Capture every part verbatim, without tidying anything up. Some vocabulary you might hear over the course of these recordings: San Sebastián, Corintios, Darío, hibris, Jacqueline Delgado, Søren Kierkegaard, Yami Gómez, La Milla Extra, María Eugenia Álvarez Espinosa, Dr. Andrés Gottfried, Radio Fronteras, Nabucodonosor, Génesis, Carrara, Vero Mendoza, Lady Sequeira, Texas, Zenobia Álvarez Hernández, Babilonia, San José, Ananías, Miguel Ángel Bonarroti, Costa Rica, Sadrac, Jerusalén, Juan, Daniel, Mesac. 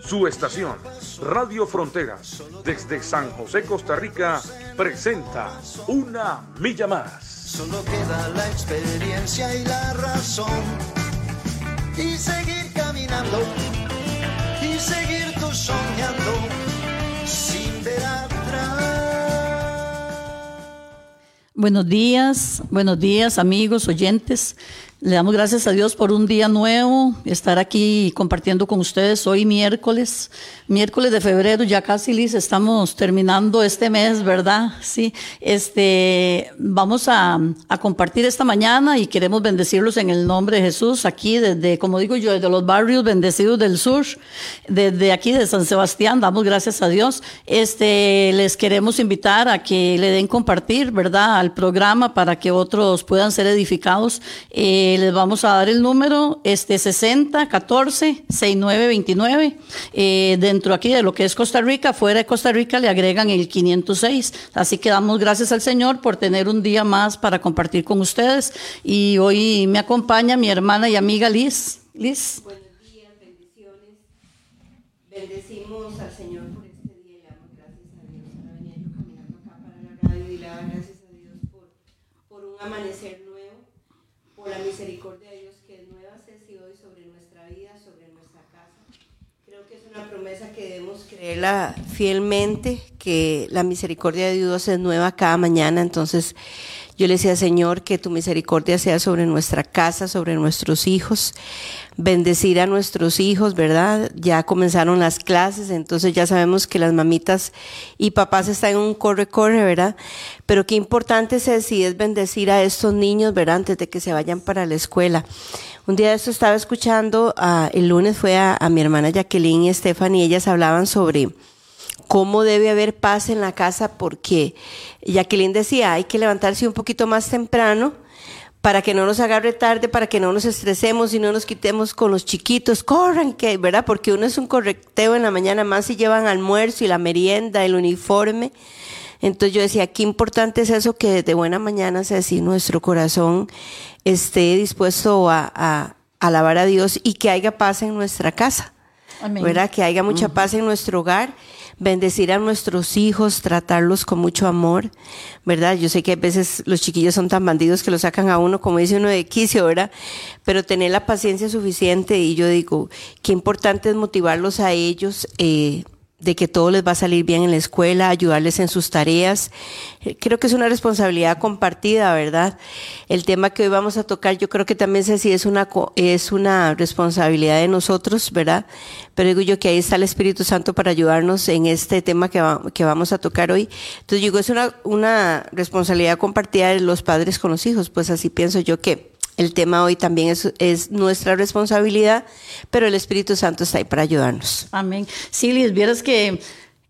Su estación, Radio Fronteras, desde San José, Costa Rica, presenta Una Milla Más. Solo queda la experiencia y la razón, y seguir caminando, y seguir tú soñando, sin ver atrás. Buenos días, buenos días amigos, oyentes. Le damos gracias a Dios por un día nuevo, estar aquí compartiendo con ustedes hoy miércoles, miércoles de febrero, ya casi, Liz, estamos terminando este mes, ¿verdad? Sí, este, vamos a, a compartir esta mañana y queremos bendecirlos en el nombre de Jesús, aquí desde, como digo yo, desde los barrios bendecidos del sur, desde aquí de San Sebastián, damos gracias a Dios. Este, les queremos invitar a que le den compartir, ¿verdad?, al programa para que otros puedan ser edificados. Eh, Les vamos a dar el número este, sesenta catorce sesenta y nueve veintinueve. Eh, dentro aquí de lo que es Costa Rica, fuera de Costa Rica le agregan el quinientos seis. Así que damos gracias al Señor por tener un día más para compartir con ustedes. Y hoy me acompaña mi hermana y amiga Liz. Liz. Buenos días, bendiciones. Bendecimos al Señor por este día y le damos gracias a Dios. Ahora venía yo caminando acá para la radio y le damos gracias a Dios por, por un amanecer. Por la misericordia de Dios que es nueva se si hoy sobre nuestra vida, sobre nuestra casa. Creo que es una promesa que debemos creerla fielmente, que la misericordia de Dios es nueva cada mañana. Entonces yo le decía, Señor, que tu misericordia sea sobre nuestra casa, sobre nuestros hijos. Bendecir a nuestros hijos, ¿verdad? Ya comenzaron las clases, entonces ya sabemos que las mamitas y papás están en un corre-corre, ¿verdad? Pero qué importante es, si es bendecir a estos niños, ¿verdad?, antes de que se vayan para la escuela. Un día de esto estaba escuchando, uh, el lunes fue a, a mi hermana Jacqueline y Stephanie, y ellas hablaban sobre cómo debe haber paz en la casa, porque Jacqueline decía, hay que levantarse un poquito más temprano, para que no nos agarre tarde, para que no nos estresemos y no nos quitemos con los chiquitos, corran, que, ¿verdad? Porque uno es un correcteo en la mañana, más si llevan almuerzo y la merienda, el uniforme. Entonces yo decía, qué importante es eso, que desde buena mañana, Ceci, nuestro corazón esté dispuesto a, a, a alabar a Dios y que haya paz en nuestra casa, amén, ¿verdad? Que haya mucha uh-huh. paz en nuestro hogar. Bendecir a nuestros hijos, tratarlos con mucho amor, ¿verdad? Yo sé que a veces los chiquillos son tan bandidos que lo sacan a uno, como dice uno, de quicio, ¿verdad? Pero tener la paciencia suficiente, y yo digo, qué importante es motivarlos a ellos, eh, de que todo les va a salir bien en la escuela, ayudarles en sus tareas. Creo que es una responsabilidad compartida, ¿verdad? El tema que hoy vamos a tocar, yo creo que también, Ceci, es una, es una responsabilidad de nosotros, ¿verdad? Pero digo yo que ahí está el Espíritu Santo para ayudarnos en este tema que, va, que vamos a tocar hoy. Entonces digo, es una, una responsabilidad compartida de los padres con los hijos, pues así pienso yo que el tema hoy también es, es nuestra responsabilidad, pero el Espíritu Santo está ahí para ayudarnos. Amén. Sí, Liz, vieras que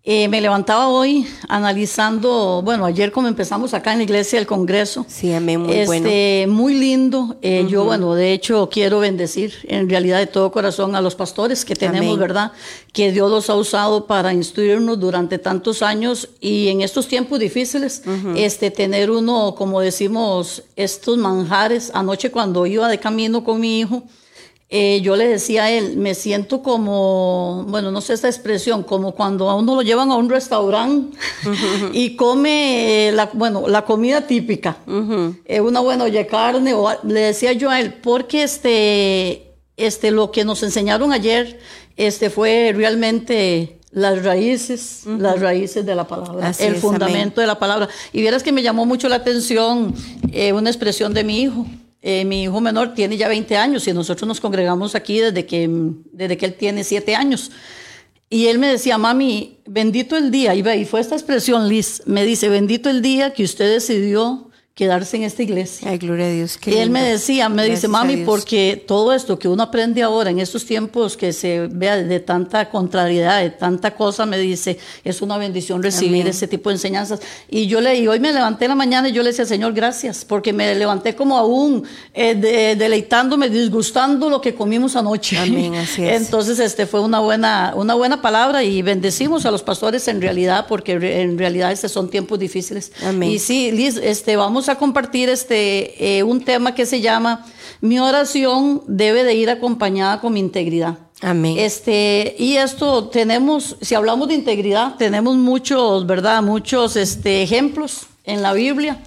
eh, me levantaba hoy analizando, bueno, ayer como empezamos acá en la iglesia del Congreso. Sí, amén, muy este, bueno. Muy lindo. Eh, uh-huh. Yo, bueno, de hecho quiero bendecir en realidad de todo corazón a los pastores que tenemos, amén, ¿verdad? Que Dios los ha usado para instruirnos durante tantos años y en estos tiempos difíciles, uh-huh. este, tener uno, como decimos, estos manjares. Anoche cuando iba de camino con mi hijo, Eh, yo le decía a él, me siento como, bueno, no sé esta expresión, como cuando a uno lo llevan a un restaurante uh-huh. y come, eh, la, bueno, la comida típica, uh-huh. eh, una buena olla de carne, o, le decía yo a él, porque este, este, lo que nos enseñaron ayer este, fue realmente las raíces, uh-huh. las raíces de la palabra, así el es, fundamento, amén, de la palabra. Y vieras que me llamó mucho la atención eh, una expresión de mi hijo. Eh, mi hijo menor tiene ya veinte años y nosotros nos congregamos aquí desde que, desde que él tiene siete años. Y él me decía, mami, bendito el día, y, ve, y fue esta expresión, Liz, me dice, bendito el día que usted decidió quedarse en esta iglesia. Ay, gloria a Dios. Y él me decía, me dice, mami, porque todo esto que uno aprende ahora en estos tiempos que se vea de tanta contrariedad, de tanta cosa, me dice, es una bendición recibir Amén. Ese tipo de enseñanzas. Y yo le y hoy me levanté en la mañana y yo le decía, Señor, gracias, porque me levanté como aún eh, de, deleitándome, disgustando lo que comimos anoche. Amén, así es. Entonces, este fue una buena, una buena palabra y bendecimos a los pastores en realidad, porque re, en realidad estos son tiempos difíciles. Amén. Y sí, Liz, este, vamos a compartir este eh, un tema que se llama mi oración debe de ir acompañada con mi integridad. Amén. Este, y esto tenemos, si hablamos de integridad, tenemos muchos, ¿verdad? Muchos este, ejemplos en la Biblia,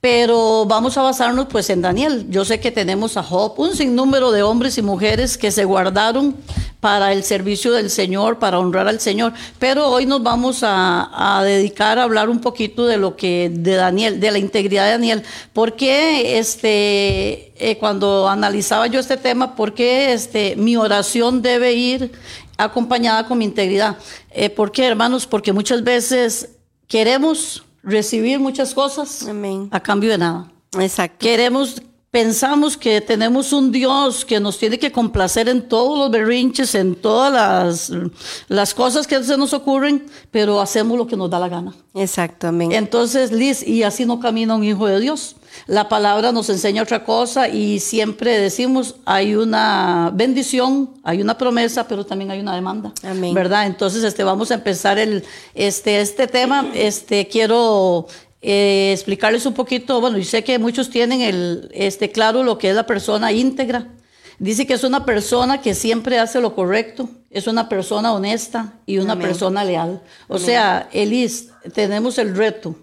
pero vamos a basarnos pues en Daniel. Yo sé que tenemos a Job, un sinnúmero de hombres y mujeres que se guardaron para el servicio del Señor, para honrar al Señor, pero hoy nos vamos a, a dedicar a hablar un poquito de lo que, de Daniel, de la integridad de Daniel. ¿Por qué este, eh, cuando analizaba yo este tema, por qué este, mi oración debe ir acompañada con mi integridad? Eh, ¿Por qué, hermanos? Porque muchas veces queremos recibir muchas cosas Amén. A cambio de nada. Exacto. Queremos, pensamos que tenemos un Dios que nos tiene que complacer en todos los berrinches, en todas las, las cosas que se nos ocurren, pero hacemos lo que nos da la gana. Exacto, amén. Entonces, Liz, y así no camina un hijo de Dios. La palabra nos enseña otra cosa y siempre decimos, hay una bendición, hay una promesa, pero también hay una demanda. Amén. ¿Verdad? Entonces, este, vamos a empezar el, este, este tema. Este, quiero eh, explicarles un poquito. Bueno, yo sé que muchos tienen el, este, claro lo que es la persona íntegra. Dice que es una persona que siempre hace lo correcto, es una persona honesta y una Amén. Persona leal. O Amén. Sea, Elis, tenemos el reto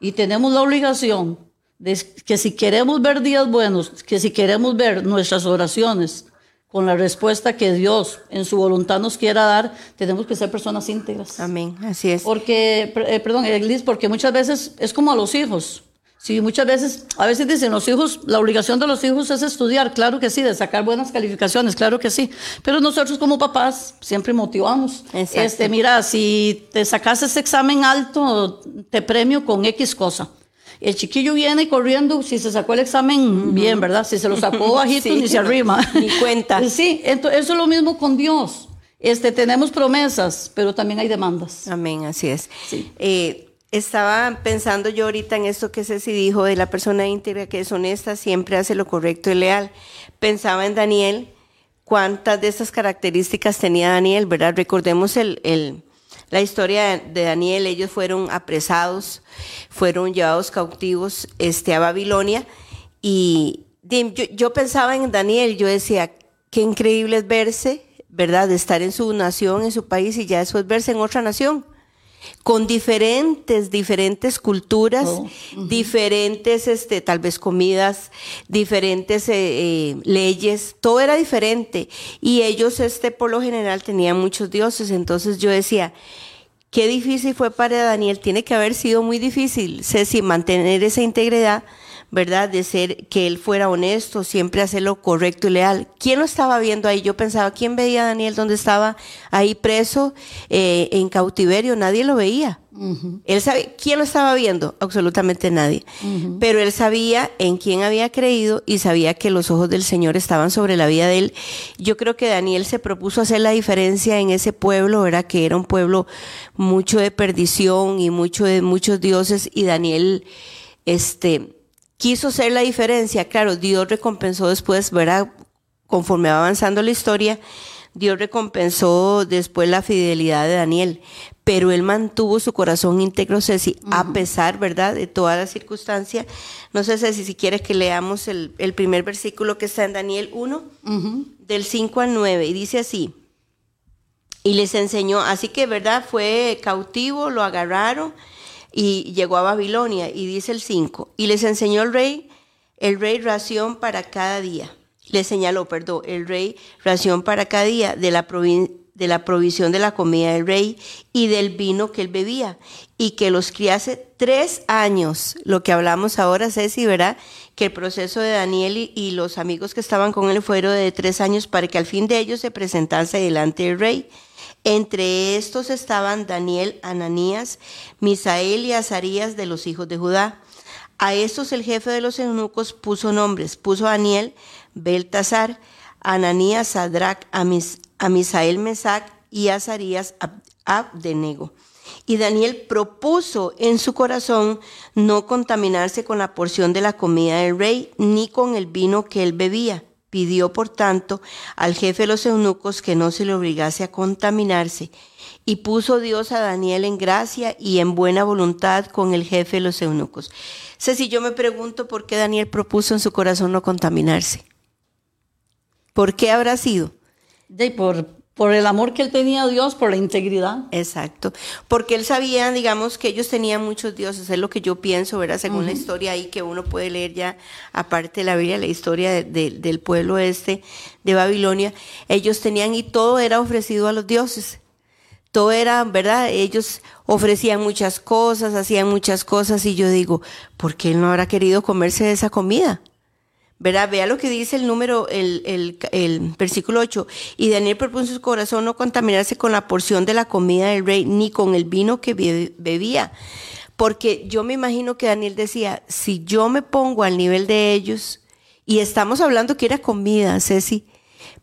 y tenemos la obligación de que si queremos ver días buenos, que si queremos ver nuestras oraciones con la respuesta que Dios en su voluntad nos quiera dar, tenemos que ser personas íntegras. Amén, así es. Porque, eh, perdón, Liz, porque muchas veces es como a los hijos. Sí, muchas veces, a veces dicen los hijos, la obligación de los hijos es estudiar, claro que sí, de sacar buenas calificaciones, claro que sí, pero nosotros como papás siempre motivamos. Exacto. Este, mira, si te sacas ese examen alto, te premio con X cosa. El chiquillo viene corriendo, si se sacó el examen, uh-huh. bien, ¿verdad? Si se lo sacó bajito, sí. ni se arrima. Ni cuenta. Sí, entonces, eso es lo mismo con Dios. Este, tenemos promesas, pero también hay demandas. Amén, así es. Sí. Eh, Estaba pensando yo ahorita en esto que Ceci dijo de la persona íntegra que es honesta, siempre hace lo correcto y leal. Pensaba en Daniel, cuántas de estas características tenía Daniel, ¿verdad? Recordemos el, el, la historia de Daniel, ellos fueron apresados, fueron llevados cautivos este, a Babilonia y yo, yo pensaba en Daniel, yo decía, qué increíble es verse, ¿verdad? De estar en su nación, en su país y ya después verse en otra nación. Con diferentes, diferentes culturas, oh, uh-huh. diferentes, este, tal vez comidas, diferentes eh, eh, leyes, todo era diferente. Y ellos, este, por lo general, tenían muchos dioses. Entonces yo decía, qué difícil fue para Daniel, tiene que haber sido muy difícil, Ceci, mantener esa integridad, ¿verdad? De ser que él fuera honesto, siempre hacer lo correcto y leal. ¿Quién lo estaba viendo ahí? Yo pensaba, ¿quién veía a Daniel donde estaba ahí preso eh, en cautiverio? Nadie lo veía. Uh-huh. Él sabía, ¿quién lo estaba viendo? Absolutamente nadie. Uh-huh. Pero él sabía en quién había creído y sabía que los ojos del Señor estaban sobre la vida de él. Yo creo que Daniel se propuso hacer la diferencia en ese pueblo, ¿verdad? Que era un pueblo mucho de perdición y mucho de muchos dioses y Daniel, este... quiso ser la diferencia. Claro, Dios recompensó después, ¿verdad? Conforme va avanzando la historia, Dios recompensó después la fidelidad de Daniel, pero él mantuvo su corazón íntegro, Ceci, uh-huh. a pesar, ¿verdad?, de todas las circunstancias. No sé, Ceci, si quieres que leamos el, el primer versículo que está en Daniel uno, uh-huh. del cinco al nueve, y dice así, y les enseñó, así que, ¿verdad?, fue cautivo, lo agarraron, y llegó a Babilonia, y dice el cinco, y les enseñó el rey, el rey ración para cada día, les señaló, perdón, el rey ración para cada día de la, provi- de la provisión de la comida del rey y del vino que él bebía, y que los criase tres años, lo que hablamos ahora, Ceci, ¿verdad? Que el proceso de Daniel y, y los amigos que estaban con él fueron de tres años para que al fin de ellos se presentase delante del rey. Entre estos estaban Daniel, Ananías, Misael y Azarías de los hijos de Judá. A estos el jefe de los eunucos puso nombres, puso a Daniel, Beltasar, Ananías, Sadrac, a, Mis, a Misael, Mesac y a Azarías, Abednego. Y Daniel propuso en su corazón no contaminarse con la porción de la comida del rey ni con el vino que él bebía. Pidió, por tanto, al jefe de los eunucos que no se le obligase a contaminarse. Y puso Dios a Daniel en gracia y en buena voluntad con el jefe de los eunucos. Ceci, yo me pregunto por qué Daniel propuso en su corazón no contaminarse. ¿Por qué habrá sido? De por... Por el amor que él tenía a Dios, por la integridad. Exacto. Porque él sabía, digamos, que ellos tenían muchos dioses. Es lo que yo pienso, ¿verdad? Según uh-huh. la historia ahí que uno puede leer ya, aparte de la Biblia, la historia de, de, del pueblo este de Babilonia. Ellos tenían y todo era ofrecido a los dioses. Todo era, ¿verdad? Ellos ofrecían muchas cosas, hacían muchas cosas. Y yo digo, ¿por qué él no habrá querido comerse esa comida? ¿Verdad? Vea lo que dice el número, el, el, el versículo ocho. Y Daniel propuso en su corazón no contaminarse con la porción de la comida del rey, ni con el vino que bebía. Porque yo me imagino que Daniel decía, si yo me pongo al nivel de ellos, y estamos hablando que era comida, Ceci,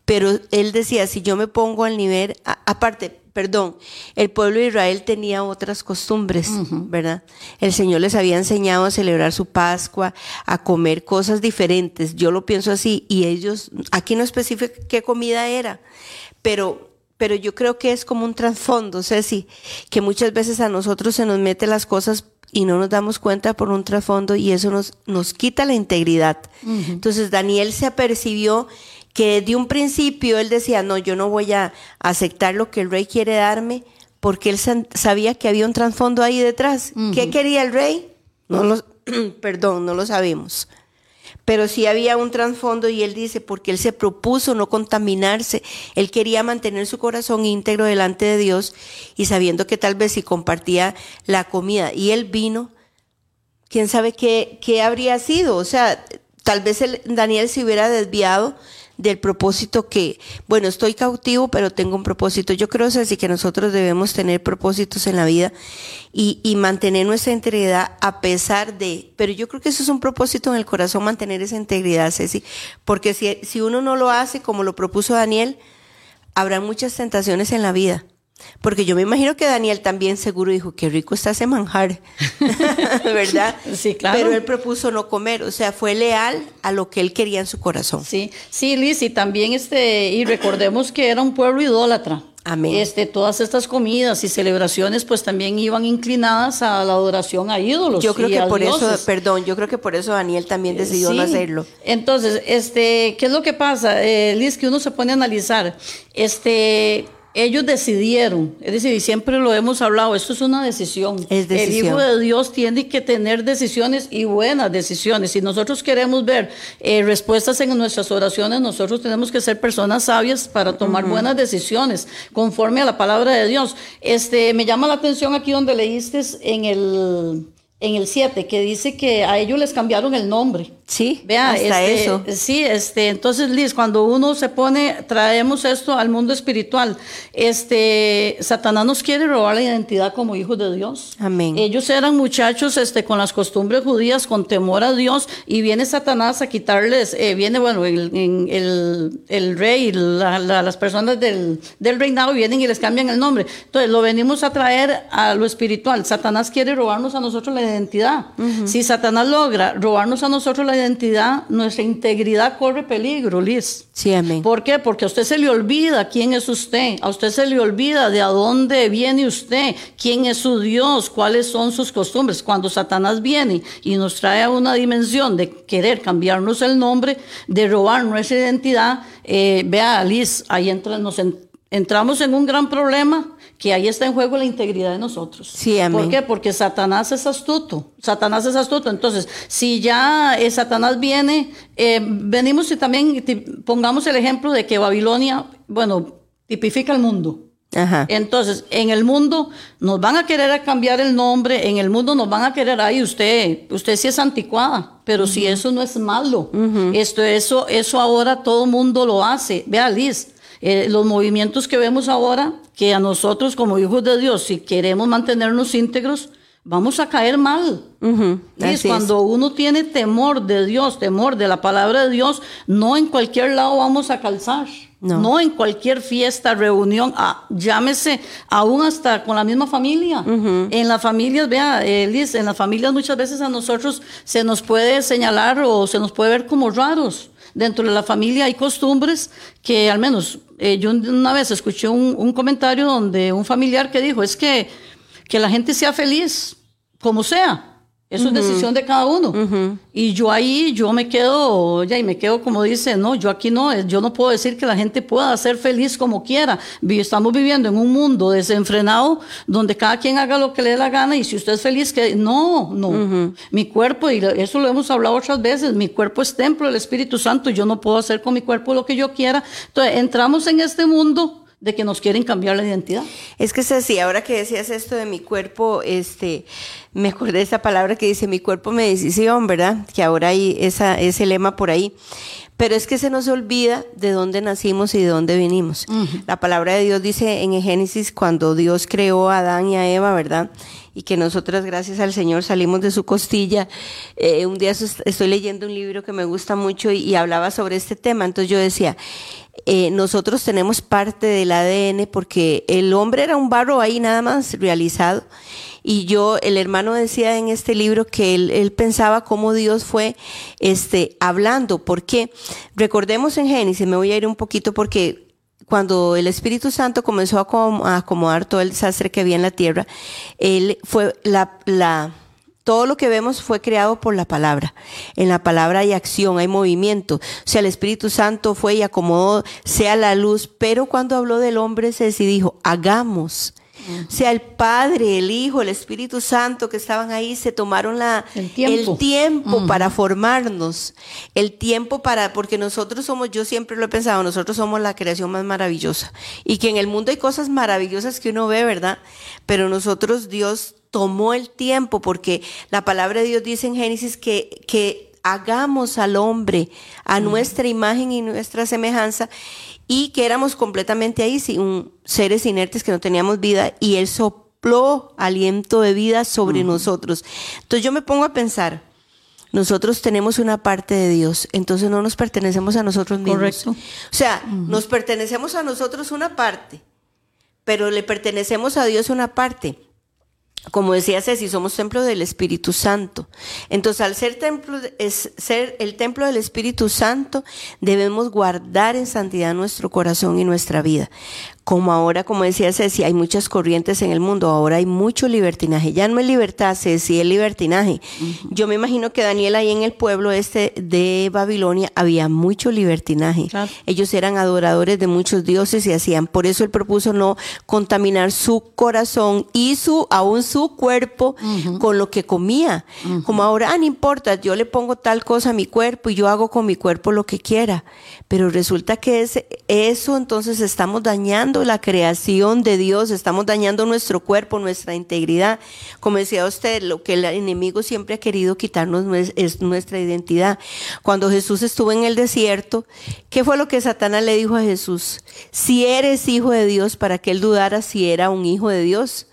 pero él decía, si yo me pongo al nivel, a, aparte, perdón, el pueblo de Israel tenía otras costumbres, uh-huh. ¿verdad? El Señor les había enseñado a celebrar su Pascua, a comer cosas diferentes. Yo lo pienso así, y ellos, aquí no especifica qué comida era, pero, pero yo creo que es como un trasfondo, Ceci, que muchas veces a nosotros se nos meten las cosas y no nos damos cuenta por un trasfondo, y eso nos, nos quita la integridad. Uh-huh. Entonces Daniel se apercibió que de un principio él decía, no, yo no voy a aceptar lo que el rey quiere darme, porque él sabía que había un trasfondo ahí detrás. Uh-huh. ¿Qué quería el rey? No lo, perdón, no lo sabemos. Pero sí había un trasfondo, y él dice, porque él se propuso no contaminarse. Él quería mantener su corazón íntegro delante de Dios, y sabiendo que tal vez si compartía la comida y el vino, quién sabe qué, qué habría sido. O sea, tal vez el, Daniel se hubiera desviado del propósito que, bueno, estoy cautivo, pero tengo un propósito. Yo creo, Ceci, que nosotros debemos tener propósitos en la vida y, y mantener nuestra integridad a pesar de, pero yo creo que eso es un propósito en el corazón, mantener esa integridad, Ceci, porque si, si uno no lo hace como lo propuso Daniel, habrá muchas tentaciones en la vida. Porque yo me imagino que Daniel también seguro dijo, qué rico está ese manjar, ¿verdad? Sí, claro. Pero él propuso no comer, o sea, fue leal a lo que él quería en su corazón. Sí, sí, Liz, y también este, y recordemos que era un pueblo idólatra. Amén. Este, todas estas comidas y celebraciones pues también iban inclinadas a la adoración a ídolos. Yo creo que por dioses. eso, perdón, yo creo que por eso Daniel también decidió sí. no hacerlo. Entonces, este, ¿qué es lo que pasa? Eh, Liz, que uno se pone a analizar, este... Ellos decidieron, es decir, siempre lo hemos hablado, esto es una decisión. Es decisión. El Hijo de Dios tiene que tener decisiones y buenas decisiones. Si nosotros queremos ver eh, respuestas en nuestras oraciones, nosotros tenemos que ser personas sabias para tomar uh-huh. buenas decisiones, conforme a la palabra de Dios. Este, me llama la atención aquí donde leíste en el... en el siete, que dice que a ellos les cambiaron el nombre. Sí, vea, hasta este, eso. Sí, este, entonces, Liz, cuando uno se pone, traemos esto al mundo espiritual, este, Satanás nos quiere robar la identidad como hijos de Dios. Amén. Ellos eran muchachos este, con las costumbres judías, con temor a Dios, y viene Satanás a quitarles, eh, viene, bueno, el, el, el rey, la, la, las personas del, del reinado vienen y les cambian el nombre. Entonces, lo venimos a traer a lo espiritual. Satanás quiere robarnos a nosotros la identidad. Uh-huh. Si Satanás logra robarnos a nosotros la identidad, nuestra integridad corre peligro, Liz. Sí, amén. ¿Por qué? Porque a usted se le olvida quién es usted, a usted se le olvida de a dónde viene usted, quién es su Dios, cuáles son sus costumbres. Cuando Satanás viene y nos trae a una dimensión de querer cambiarnos el nombre, de robar nuestra identidad, eh, vea, Liz, ahí entra, nos en, entramos en un gran problema, que ahí está en juego la integridad de nosotros. Sí, amén. ¿Por qué? Porque Satanás es astuto. Satanás es astuto. Entonces, si ya eh, Satanás viene, eh, venimos y también te, pongamos el ejemplo de que Babilonia, bueno, tipifica el mundo. Ajá. Entonces, en el mundo nos van a querer cambiar el nombre, en el mundo nos van a querer, ay, usted, usted sí es anticuada, pero uh-huh. si eso no es malo, uh-huh. esto, eso, eso ahora todo mundo lo hace. Vea, Liz, eh, los movimientos que vemos ahora, que a nosotros como hijos de Dios, si queremos mantenernos íntegros, vamos a caer mal. Uh-huh. Es cuando uno tiene temor de Dios, temor de la palabra de Dios, no en cualquier lado vamos a calzar. No, no en cualquier fiesta, reunión, a, llámese, aún hasta con la misma familia. Uh-huh. En las familias, vea, eh, Liz, en las familias muchas veces a nosotros se nos puede señalar o se nos puede ver como raros. Dentro de la familia hay costumbres que al menos, eh, yo una vez escuché un, un comentario donde un familiar que dijo, es que, que la gente sea feliz, como sea. Eso uh-huh. es decisión de cada uno. Uh-huh. Y yo ahí, yo me quedo, ya, y me quedo como dice, no, yo aquí no, yo no puedo decir que la gente pueda ser feliz como quiera. Estamos viviendo en un mundo desenfrenado donde cada quien haga lo que le dé la gana y si usted es feliz, que no, no. Uh-huh. Mi cuerpo, y eso lo hemos hablado otras veces, mi cuerpo es templo del Espíritu Santo, yo no puedo hacer con mi cuerpo lo que yo quiera. Entonces, entramos en este mundo de que nos quieren cambiar la identidad. Es que es así, ahora que decías esto de mi cuerpo, este, me acordé de esa palabra que dice, mi cuerpo me decisión, ¿verdad? Que ahora hay esa, ese lema por ahí. Pero es que se nos olvida de dónde nacimos y de dónde vinimos. Uh-huh. La palabra de Dios dice en Génesis, cuando Dios creó a Adán y a Eva, ¿verdad? Y que nosotras, gracias al Señor, salimos de su costilla. Eh, un día estoy leyendo un libro que me gusta mucho y, y hablaba sobre este tema. Entonces yo decía, eh, nosotros tenemos parte del A D N porque el hombre era un barro ahí nada más realizado. Y yo, el hermano decía en este libro que él, él pensaba cómo Dios fue este, hablando. Porque recordemos en Génesis, me voy a ir un poquito porque cuando el Espíritu Santo comenzó a acomodar todo el desastre que había en la tierra, él fue la, la, todo lo que vemos fue creado por la palabra. En la palabra hay acción, hay movimiento. O sea, el Espíritu Santo fue y acomodó, sea la luz, pero cuando habló del hombre se dijo, hagamos. O sea, el Padre, el Hijo, el Espíritu Santo que estaban ahí se tomaron la, el tiempo, el tiempo mm. para formarnos, el tiempo para, porque nosotros somos, yo siempre lo he pensado, nosotros somos la creación más maravillosa y que en el mundo hay cosas maravillosas que uno ve, ¿verdad? Pero nosotros, Dios tomó el tiempo porque la palabra de Dios dice en Génesis que, que hagamos al hombre a mm. nuestra imagen y nuestra semejanza. Y que éramos completamente ahí, sin, seres inertes que no teníamos vida, y Él sopló aliento de vida sobre uh-huh. nosotros. Entonces yo me pongo a pensar, nosotros tenemos una parte de Dios, entonces no nos pertenecemos a nosotros mismos. Correcto. O sea, uh-huh. nos pertenecemos a nosotros una parte, pero le pertenecemos a Dios una parte. Como decía Ceci, somos templo del Espíritu Santo. Entonces, al ser templo, es ser el templo del Espíritu Santo, debemos guardar en santidad nuestro corazón y nuestra vida. Como ahora, como decía Ceci, hay muchas corrientes en el mundo, ahora hay mucho libertinaje. Ya no es libertad, Ceci, es libertinaje. Uh-huh. Yo me imagino que Daniel, ahí en el pueblo este de Babilonia, había mucho libertinaje. Claro. Ellos eran adoradores de muchos dioses y hacían. Por eso él propuso no contaminar su corazón y su, aún su su cuerpo uh-huh. con lo que comía. Uh-huh. Como ahora, ah, no importa, yo le pongo tal cosa a mi cuerpo y yo hago con mi cuerpo lo que quiera. Pero resulta que es eso, entonces estamos dañando la creación de Dios, estamos dañando nuestro cuerpo, nuestra integridad. Como decía usted, lo que el enemigo siempre ha querido quitarnos es nuestra identidad. Cuando Jesús estuvo en el desierto, ¿qué fue lo que Satanás le dijo a Jesús? Si eres hijo de Dios, para que él dudara si era un hijo de Dios.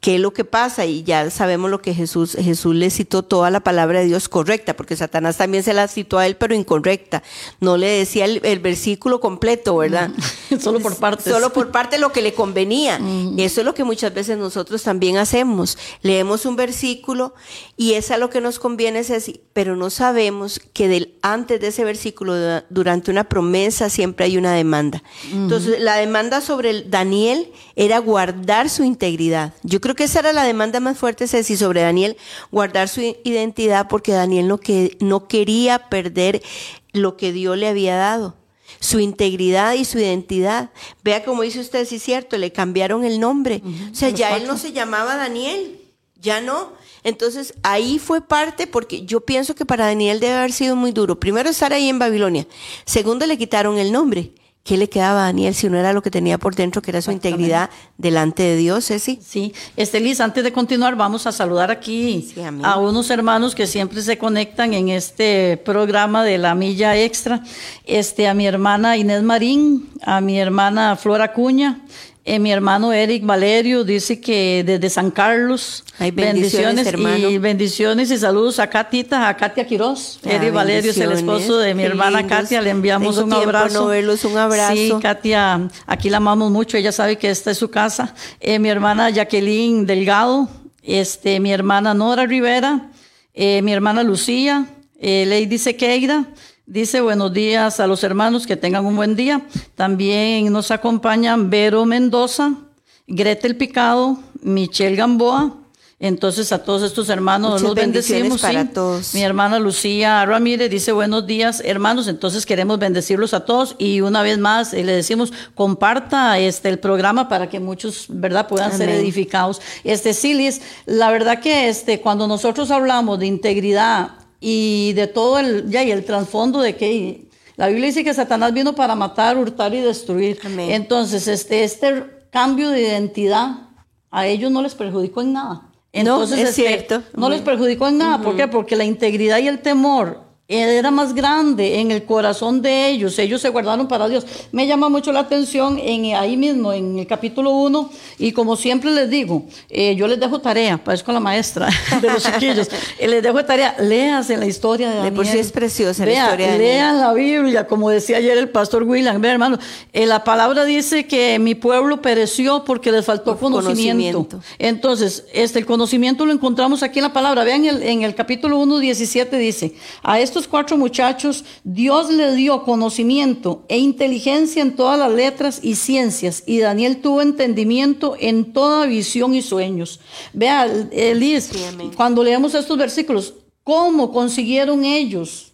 ¿Qué es lo que pasa? Y ya sabemos lo que Jesús, Jesús le citó toda la palabra de Dios correcta, porque Satanás también se la citó a él, pero incorrecta. No le decía el, el versículo completo, ¿verdad? Mm. Solo por partes. Solo por parte lo que le convenía. Mm. Eso es lo que muchas veces nosotros también hacemos. Leemos un versículo y esa es lo que nos conviene, es así, pero no sabemos que del, antes de ese versículo, durante una promesa, siempre hay una demanda. Mm. Entonces, la demanda sobre el Daniel era guardar su integridad. Yo creo que esa era la demanda más fuerte, Ceci, sobre Daniel, guardar su identidad, porque Daniel no, que, no quería perder lo que Dios le había dado, su integridad y su identidad. Vea como dice usted, sí es cierto, le cambiaron el nombre. Uh-huh, o sea, ya cuatro. Él no se llamaba Daniel, ya no. Entonces, ahí fue parte, porque yo pienso que para Daniel debe haber sido muy duro. Primero, estar ahí en Babilonia. Segundo, le quitaron el nombre. ¿Qué le quedaba a Daniel si no era lo que tenía por dentro, que era su integridad delante de Dios, Ceci? Sí, Estelis, antes de continuar, vamos a saludar aquí sí, a, a unos hermanos que siempre se conectan en este programa de La Milla Extra. Este, a mi hermana Inés Marín, a mi hermana Flora Cuña, Eh, mi hermano Eric Valerio dice que desde San Carlos, Ay, bendiciones, bendiciones y bendiciones y saludos a Katia, a Katia Quiroz. Ah, Eric Valerio es el esposo de mi Qué hermana lindos. Katia, le enviamos Tengo un abrazo. No verlos, un abrazo. Sí, Katia, aquí la amamos mucho, ella sabe que esta es su casa. Eh, mi hermana Jacqueline Delgado, este, mi hermana Nora Rivera, eh, mi hermana Lucía, eh, Lady Sequeira. Dice, buenos días a los hermanos, que tengan un buen día. También nos acompañan Vero Mendoza, Gretel Picado, Michelle Gamboa. Entonces, a todos estos hermanos Muchas los bendecimos. Para sí. todos. Mi hermana Lucía Ramírez dice, buenos días, hermanos. Entonces, queremos bendecirlos a todos. Y una vez más, eh, le decimos, comparta este, el programa para que muchos, ¿verdad?, puedan Amén. ser edificados. Este, sí, Liz, la verdad que este, cuando nosotros hablamos de integridad, y de todo el, ya, y el trasfondo de que la Biblia dice que Satanás vino para matar, hurtar y destruir. Amén. Entonces, este, este cambio de identidad a ellos no les perjudicó en nada. Entonces, no, es este, cierto. No Amén. les perjudicó en nada. Uh-huh. ¿Por qué? Porque la integridad y el temor era más grande en el corazón de ellos. Ellos se guardaron para Dios. Me llama mucho la atención en, ahí mismo, en el capítulo uno, y como siempre les digo, eh, yo les dejo tarea, parezco la maestra de los chiquillos, eh, les dejo tarea, léase la historia de Daniel. De por sí es preciosa Vea, la historia de Lean la Biblia, como decía ayer el pastor William. Vea, hermano, eh, la palabra dice que mi pueblo pereció porque les faltó conocimiento. conocimiento. Entonces, este, el conocimiento lo encontramos aquí en la palabra. Vean, el, en el capítulo uno, diecisiete dice, a esto Estos cuatro muchachos, Dios les dio conocimiento e inteligencia en todas las letras y ciencias, y Daniel tuvo entendimiento en toda visión y sueños. Vea, Liz, sí, cuando leemos estos versículos, ¿cómo consiguieron ellos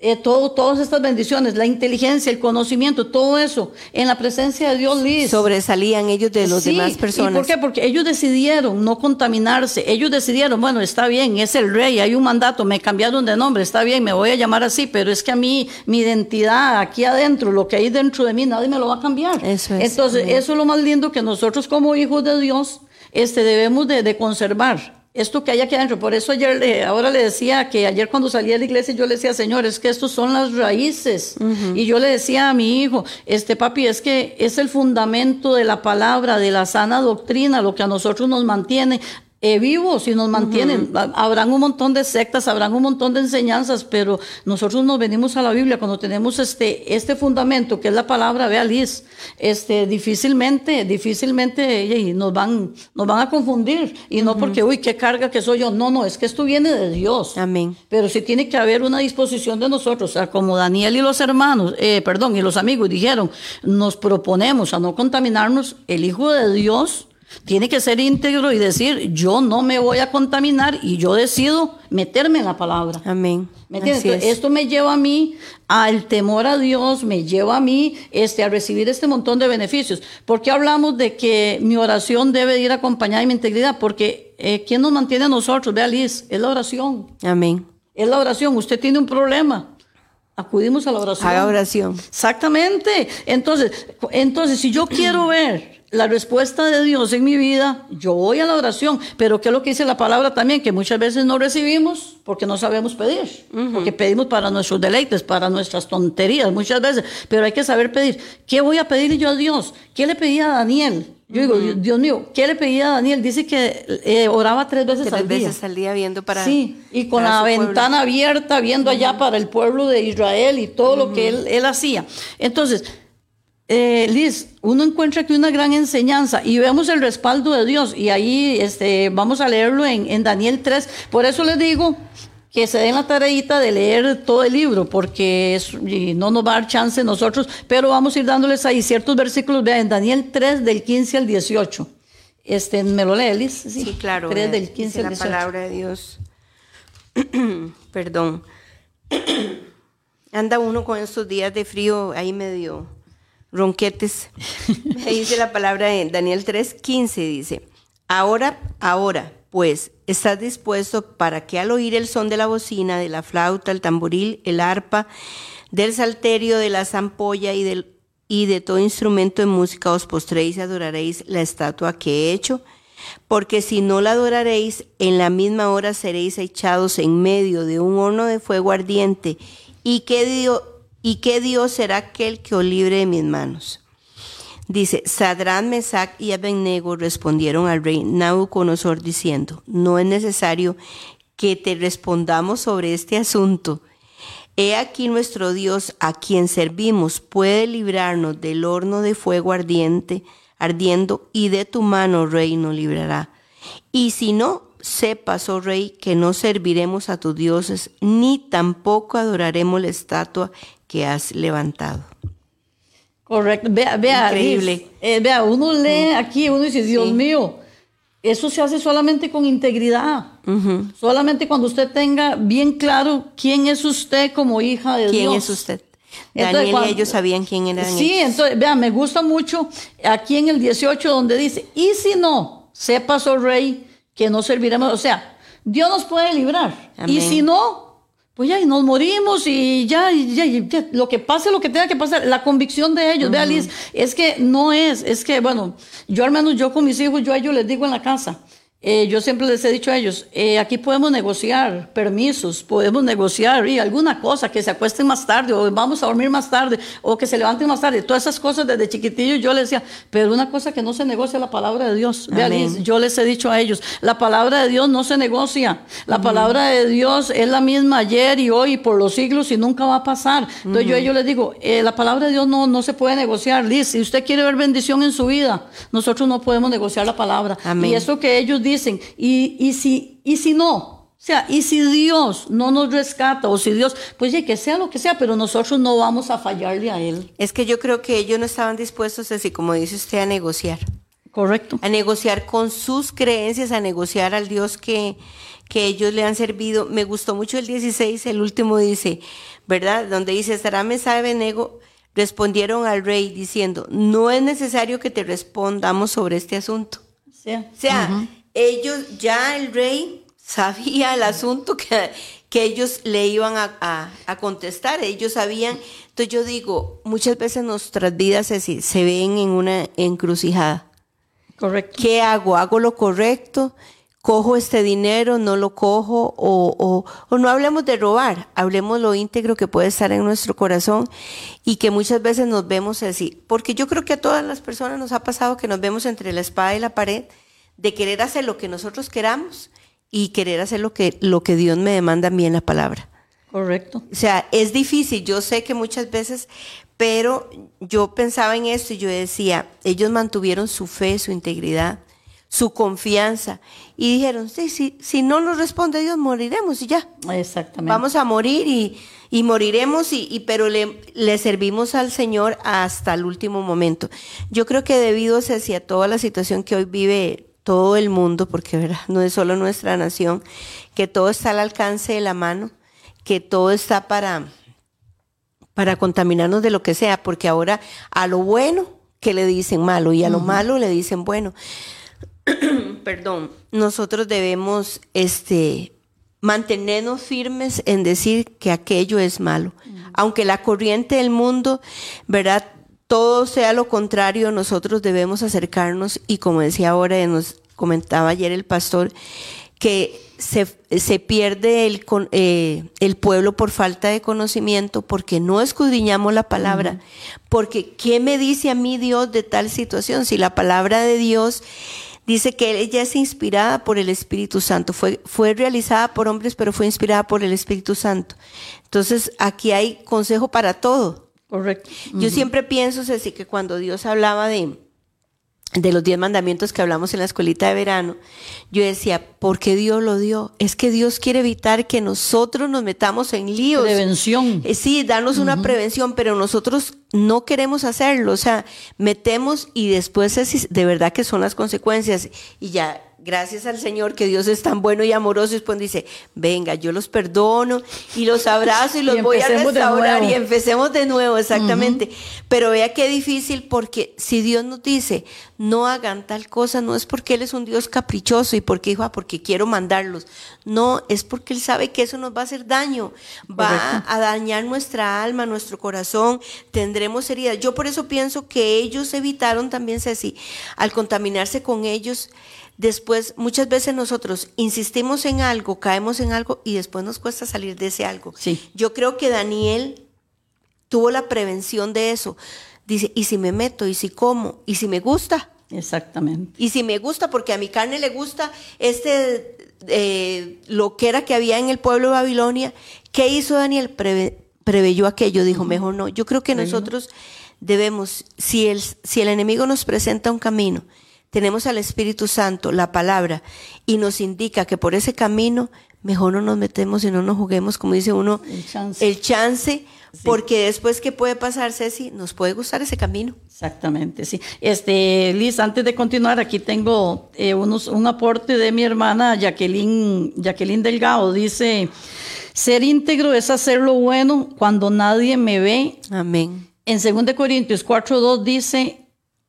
eh, todo, todas estas bendiciones? La inteligencia, el conocimiento, todo eso, en la presencia de Dios, Liz. Sobresalían ellos de las sí, demás personas. ¿Y por qué? Porque ellos decidieron no contaminarse. Ellos decidieron, bueno, está bien, es el rey, hay un mandato, me cambiaron de nombre, está bien, me voy a llamar así, pero es que a mí, mi identidad aquí adentro, lo que hay dentro de mí, nadie me lo va a cambiar. Eso es. Entonces, bien. eso es lo más lindo que nosotros como hijos de Dios este, debemos de, de conservar. Esto que hay aquí adentro. Por eso ayer, eh, ahora le decía que ayer cuando salí de la iglesia yo le decía, Señor, es que estos son las raíces. Uh-huh. Y yo le decía a mi hijo, este papi, es que es el fundamento de la palabra, de la sana doctrina, lo que a nosotros nos mantiene eh, vivos y nos mantienen. Uh-huh. Habrán un montón de sectas, habrán un montón de enseñanzas, pero nosotros nos venimos a la Biblia cuando tenemos este, este fundamento que es la palabra. Vea, Liz, este, difícilmente, difícilmente y nos van, nos van a confundir, y no uh-huh. porque, uy, qué carga que soy yo, no, no, es que esto viene de Dios. Amén. Pero sí tiene que haber una disposición de nosotros, o sea, como Daniel y los hermanos, eh, perdón, y los amigos dijeron, nos proponemos a no contaminarnos. El Hijo de Dios tiene que ser íntegro y decir, yo no me voy a contaminar y yo decido meterme en la palabra. Amén. ¿Me entiendes? Entonces, es. Esto me lleva a mí al temor a Dios, me lleva a mí este, a recibir este montón de beneficios. ¿Por qué hablamos de que mi oración debe ir acompañada de mi integridad? Porque eh, ¿quién nos mantiene a nosotros? Vea, Liz, es la oración. Amén. Es la oración. Usted tiene un problema. Acudimos a la oración. Haga oración. Exactamente. Entonces, entonces si yo quiero ver la respuesta de Dios en mi vida, yo voy a la oración. Pero ¿qué es lo que dice la palabra también? Que muchas veces no recibimos porque no sabemos pedir. Uh-huh. Porque pedimos para nuestros deleites, para nuestras tonterías muchas veces. Pero hay que saber pedir. ¿Qué voy a pedir yo a Dios? ¿Qué le pedí a Daniel? Yo digo, uh-huh. Dios mío, ¿qué le pedía a Daniel? Dice que eh, oraba tres veces tres al día. Tres veces al día viendo para Sí, y con la ventana pueblo. abierta, viendo uh-huh. allá para el pueblo de Israel y todo uh-huh. lo que él, él hacía. Entonces, Eh, Liz, uno encuentra aquí una gran enseñanza y vemos el respaldo de Dios, y ahí este, vamos a leerlo en, en Daniel tres. Por eso les digo que se den la tareita de leer todo el libro, porque es, no nos va a dar chance nosotros, pero vamos a ir dándoles ahí ciertos versículos. Vean, en Daniel tres del quince al dieciocho, este, ¿me lo lee, Liz? Sí, sí, claro. tres del quince al dieciocho. La palabra de Dios. Perdón. Anda uno con estos días de frío ahí medio ronquetes. Ahí dice la palabra de Daniel tres quince, dice, ahora, ahora, pues, ¿estás dispuesto para que al oír el son de la bocina, de la flauta, el tamboril, el arpa, del salterio, de la zampolla y, del, y de todo instrumento de música, os postréis y adoraréis la estatua que he hecho? Porque si no la adoraréis, en la misma hora seréis echados en medio de un horno de fuego ardiente. ¿Y qué Dios? ¿Y qué Dios será aquel que os libre de mis manos? Dice, Sadrac, Mesac y Abednego respondieron al rey Nabucodonosor diciendo, no es necesario que te respondamos sobre este asunto. He aquí nuestro Dios, a quien servimos, puede librarnos del horno de fuego ardiente, ardiendo, y de tu mano, rey, nos librará. Y si no, sepas, oh rey, que no serviremos a tus dioses, ni tampoco adoraremos la estatua que has levantado. Correcto, vea, vea, increíble. Eh, vea, uno lee aquí, uno dice, Dios sí. mío, eso se hace solamente con integridad, uh-huh. solamente cuando usted tenga bien claro quién es usted como hija de ¿Quién Dios. ¿Quién es usted? Entonces, Daniel cuando, y ellos sabían quién eran Sí, ellos. Entonces, vea, me gusta mucho aquí en el dieciocho donde dice, y si no, sepas, oh rey, que no serviremos, o sea, Dios nos puede librar. Amén. Y si no, pues ya, y nos morimos y ya, ya, ya, lo que pase, lo que tenga que pasar, la convicción de ellos, uh-huh. vea Liz, es que no es, es que bueno, yo al menos yo con mis hijos, yo a ellos les digo en la casa, eh, yo siempre les he dicho a ellos, eh, aquí podemos negociar permisos, podemos negociar y alguna cosa, que se acuesten más tarde o vamos a dormir más tarde o que se levanten más tarde, todas esas cosas desde chiquitillos yo les decía, pero una cosa que no se negocia, la palabra de Dios, vea Liz, yo les he dicho a ellos, la palabra de Dios no se negocia, la uh-huh. palabra de Dios es la misma ayer y hoy y por los siglos y nunca va a pasar, entonces uh-huh. yo a ellos les digo, eh, la palabra de Dios no, no se puede negociar, Liz, si usted quiere ver bendición en su vida, nosotros no podemos negociar la palabra. Amén. Y eso que ellos dicen, y, y, si, y si no, o sea, y si Dios no nos rescata, o si Dios, pues ya que sea lo que sea, pero nosotros no vamos a fallarle a Él. Es que yo creo que ellos no estaban dispuestos, así como dice usted, a negociar. Correcto. A negociar con sus creencias, a negociar al Dios que, que ellos le han servido. Me gustó mucho el dieciséis, el último dice, ¿verdad? Donde dice, estará mensaje Benego, respondieron al rey diciendo, no es necesario que te respondamos sobre este asunto. Sí. O sea, uh-huh. ellos, ya el rey sabía el asunto que, que ellos le iban a, a, a contestar, ellos sabían. Entonces yo digo, muchas veces nuestras vidas se, se ven en una encrucijada. Correcto. ¿Qué hago? ¿Hago lo correcto? ¿Cojo este dinero? ¿No lo cojo? O, o, o no hablemos de robar, hablemos lo íntegro que puede estar en nuestro corazón y que muchas veces nos vemos así. Porque yo creo que a todas las personas nos ha pasado que nos vemos entre la espada y la pared, de querer hacer lo que nosotros queramos y querer hacer lo que, lo que Dios me demanda a mí en la palabra. Correcto. O sea, es difícil, yo sé que muchas veces, pero yo pensaba en esto y yo decía, ellos mantuvieron su fe, su integridad, su confianza y dijeron, sí, sí, si no nos responde Dios, moriremos y ya. Exactamente. Vamos a morir y, y moriremos, y, y pero le, le servimos al Señor hasta el último momento. Yo creo que debido a toda la situación que hoy vive todo el mundo, porque ¿verdad? No es solo nuestra nación, que todo está al alcance de la mano, que todo está para, para contaminarnos de lo que sea, porque ahora a lo bueno que le dicen malo y a lo uh-huh. malo le dicen bueno. Perdón, nosotros debemos este, mantenernos firmes en decir que aquello es malo, uh-huh. aunque la corriente del mundo, ¿verdad?, todo sea lo contrario, nosotros debemos acercarnos y como decía ahora, nos comentaba ayer el pastor, que se, se pierde el, eh, el pueblo por falta de conocimiento, porque no escudriñamos la palabra, uh-huh. porque ¿qué me dice a mí Dios de tal situación? Si la palabra de Dios dice que ella es inspirada por el Espíritu Santo, fue, fue realizada por hombres, pero fue inspirada por el Espíritu Santo. Entonces aquí hay consejo para todo. Correcto. Yo uh-huh. siempre pienso, Ceci, que cuando Dios hablaba de, de los diez mandamientos que hablamos en la escuelita de verano, yo decía, ¿por qué Dios lo dio? Es que Dios quiere evitar que nosotros nos metamos en líos. Prevención. Eh, sí, darnos uh-huh. una prevención, pero nosotros no queremos hacerlo. O sea, metemos y después, Ceci, de verdad que son las consecuencias. Y ya, gracias al Señor que Dios es tan bueno y amoroso, y después dice, venga, yo los perdono y los abrazo y los y voy a restaurar y empecemos de nuevo, exactamente. Uh-huh. Pero vea qué difícil, porque si Dios nos dice, no hagan tal cosa, no es porque Él es un Dios caprichoso y porque dijo, ah, porque quiero mandarlos. No, es porque Él sabe que eso nos va a hacer daño, va Correcto. a dañar nuestra alma, nuestro corazón, tendremos heridas. Yo por eso pienso que ellos evitaron también, Ceci, al contaminarse con ellos. Después, muchas veces nosotros insistimos en algo, caemos en algo y después nos cuesta salir de ese algo. Sí. Yo creo que Daniel tuvo la prevención de eso. dice, ¿y si me meto? ¿Y si como? ¿Y si me gusta? Exactamente. Y si me gusta, porque a mi carne le gusta este eh, lo que era que había en el pueblo de Babilonia. ¿Qué hizo Daniel? Preve, preveyó aquello, dijo, mejor no. Yo creo que nosotros debemos, si el, si el enemigo nos presenta un camino, tenemos al Espíritu Santo, la palabra, y nos indica que por ese camino mejor no nos metemos y no nos juguemos, como dice uno, el chance, el chance sí. Porque después, ¿qué puede pasar, Ceci? Nos puede gustar ese camino. Exactamente, sí. Este, Liz, antes de continuar, aquí tengo eh, unos, un aporte de mi hermana Jacqueline, Jacqueline Delgado. Dice, ser íntegro es hacer lo bueno cuando nadie me ve. Amén. En dos Corintios cuatro dos dice,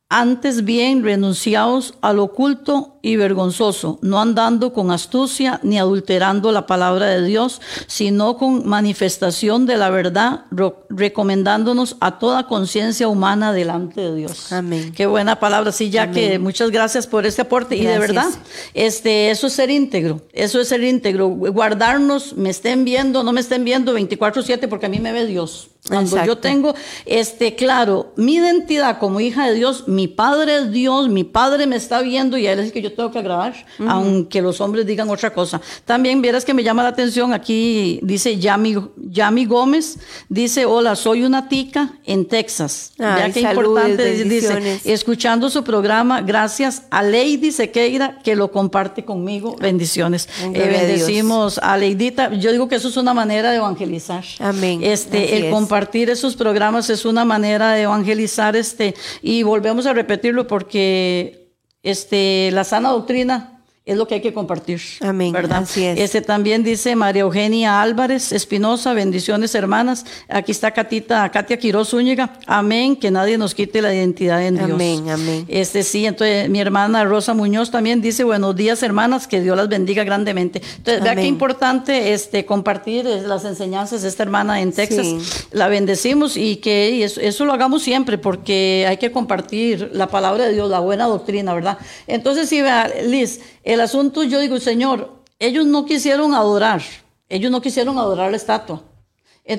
antes bien renunciaos al oculto y vergonzoso, no andando con astucia ni adulterando la palabra de Dios, sino con manifestación de la verdad, recomendándonos a toda conciencia humana delante de Dios. Amén. Qué buena palabra, sí, ya que muchas gracias por este aporte. Gracias. Y de verdad, este, eso es ser íntegro, eso es ser íntegro, guardarnos, me estén viendo, no me estén viendo veinticuatro siete, porque a mí me ve Dios. Cuando Exacto. yo tengo este claro mi identidad como hija de Dios, mi padre es Dios, mi padre me está viendo y a él es el que yo tengo que agradar, uh-huh. aunque los hombres digan otra cosa. También vieras que me llama la atención, aquí dice Yami, Yami Gómez, dice, hola, soy una tica en Texas. Ay, ya que saludos, importante, dice, escuchando su programa, gracias a Lady Sequeira que lo comparte conmigo, bendiciones. Eh, bendecimos a Leidita, yo digo que eso es una manera de evangelizar. Amén. Este, el es. Compartir esos programas es una manera de evangelizar, este, y volvemos a repetirlo porque este, la sana doctrina es lo que hay que compartir. Amén, ¿verdad? Así es. Este, también dice María Eugenia Álvarez Espinosa, bendiciones hermanas. Aquí está Catita, Katia Quiroz Zúñiga, amén, que nadie nos quite la identidad en Dios. Amén, amén. Este, sí, entonces mi hermana Rosa Muñoz también dice, buenos días hermanas, que Dios las bendiga grandemente. Entonces, amén. Vea qué importante este, compartir las enseñanzas de esta hermana en Texas. Sí. La bendecimos y que eso, eso lo hagamos siempre, porque hay que compartir la palabra de Dios, la buena doctrina, ¿verdad? Entonces, sí, vea, Liz, el asunto, yo digo, Señor, ellos no quisieron adorar, ellos no quisieron adorar la estatua.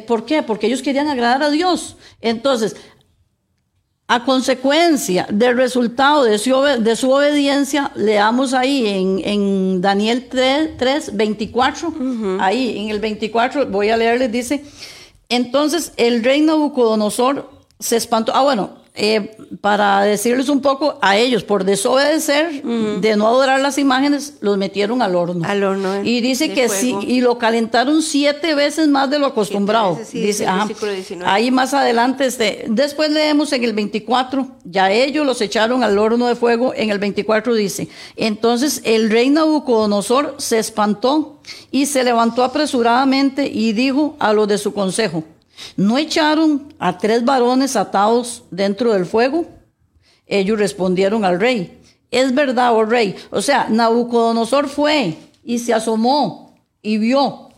¿Por qué? Porque ellos querían agradar a Dios. Entonces, a consecuencia del resultado de su, obed- de su obediencia, leamos ahí en, en Daniel tres, veinticuatro, uh-huh. ahí en el veinticuatro, voy a leerles, dice, entonces el rey Nabucodonosor se espantó. Ah, bueno. Eh, para decirles un poco a ellos, por desobedecer, uh-huh. de no adorar las imágenes, los metieron al horno. Al horno de, y dice que sí, y lo calentaron siete veces más de lo acostumbrado. Veces, sí, dice, ajá, ahí más adelante, este, después leemos en el veinticuatro, ya ellos los echaron al horno de fuego. En el veinticuatro dice, entonces el rey Nabucodonosor se espantó y se levantó apresuradamente y dijo a los de su consejo, ¿no echaron a tres varones atados dentro del fuego? Ellos respondieron al rey, es verdad, oh rey. O sea, Nabucodonosor fue y se asomó y vio.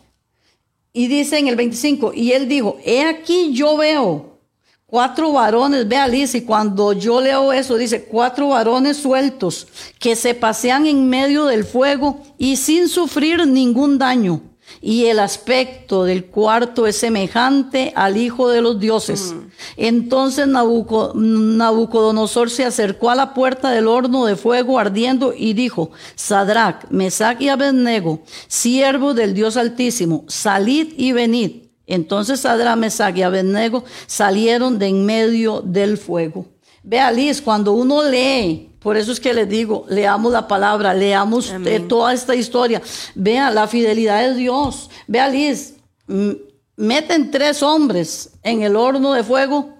Y dice en el veinticinco, y él dijo, he aquí yo veo cuatro varones, vea Liz, y cuando yo leo eso, dice, cuatro varones sueltos que se pasean en medio del fuego y sin sufrir ningún daño. Y el aspecto del cuarto es semejante al hijo de los dioses. Mm. Entonces Nabucod- Nabucodonosor se acercó a la puerta del horno de fuego ardiendo y dijo, Sadrac, Mesac y Abednego, siervos del Dios Altísimo, salid y venid. Entonces Sadrac, Mesac y Abednego salieron de en medio del fuego. Vea, Liz, cuando uno lee... Por eso es que les digo, leamos la palabra, leamos eh, toda esta historia. Vea la fidelidad de Dios. Vea, Liz, m- meten tres hombres en el horno de fuego.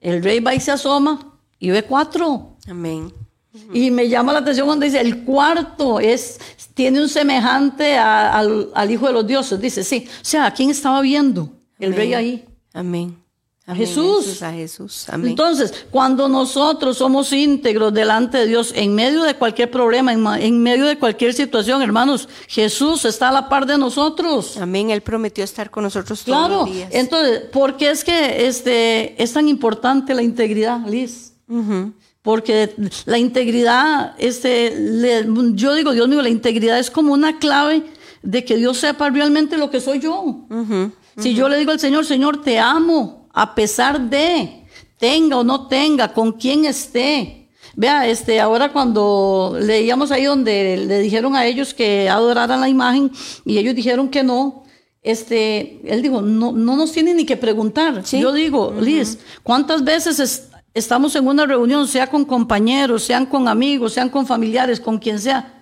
El rey va y se asoma y ve cuatro. Amén. Y me llama la atención cuando dice, el cuarto es, tiene un semejante a, a, al, al hijo de los dioses. Dice, sí. O sea, ¿a quién estaba viendo? Amén. El rey ahí. Amén. A Jesús. Jesús, a Jesús. Amén. Entonces, cuando nosotros somos íntegros delante de Dios, en medio de cualquier problema, en, ma- en medio de cualquier situación, hermanos, Jesús está a la par de nosotros. Amén. Él prometió estar con nosotros todos claro. los días. Claro. Entonces, ¿por qué es que este, es tan importante la integridad, Liz? Uh-huh. Porque la integridad, este, le, yo digo, Dios mío, la integridad es como una clave de que Dios sepa realmente lo que soy yo. Uh-huh. Uh-huh. Si yo le digo al Señor, Señor, te amo. A pesar de, tenga o no tenga, con quién esté. Vea, este, ahora cuando leíamos ahí donde le dijeron a ellos que adoraran la imagen y ellos dijeron que no, este, él dijo, no, no nos tienen ni que preguntar. ¿Sí? Yo digo, uh-huh. Liz, ¿cuántas veces es, estamos en una reunión, sea con compañeros, sean con amigos, sean con familiares, con quien sea,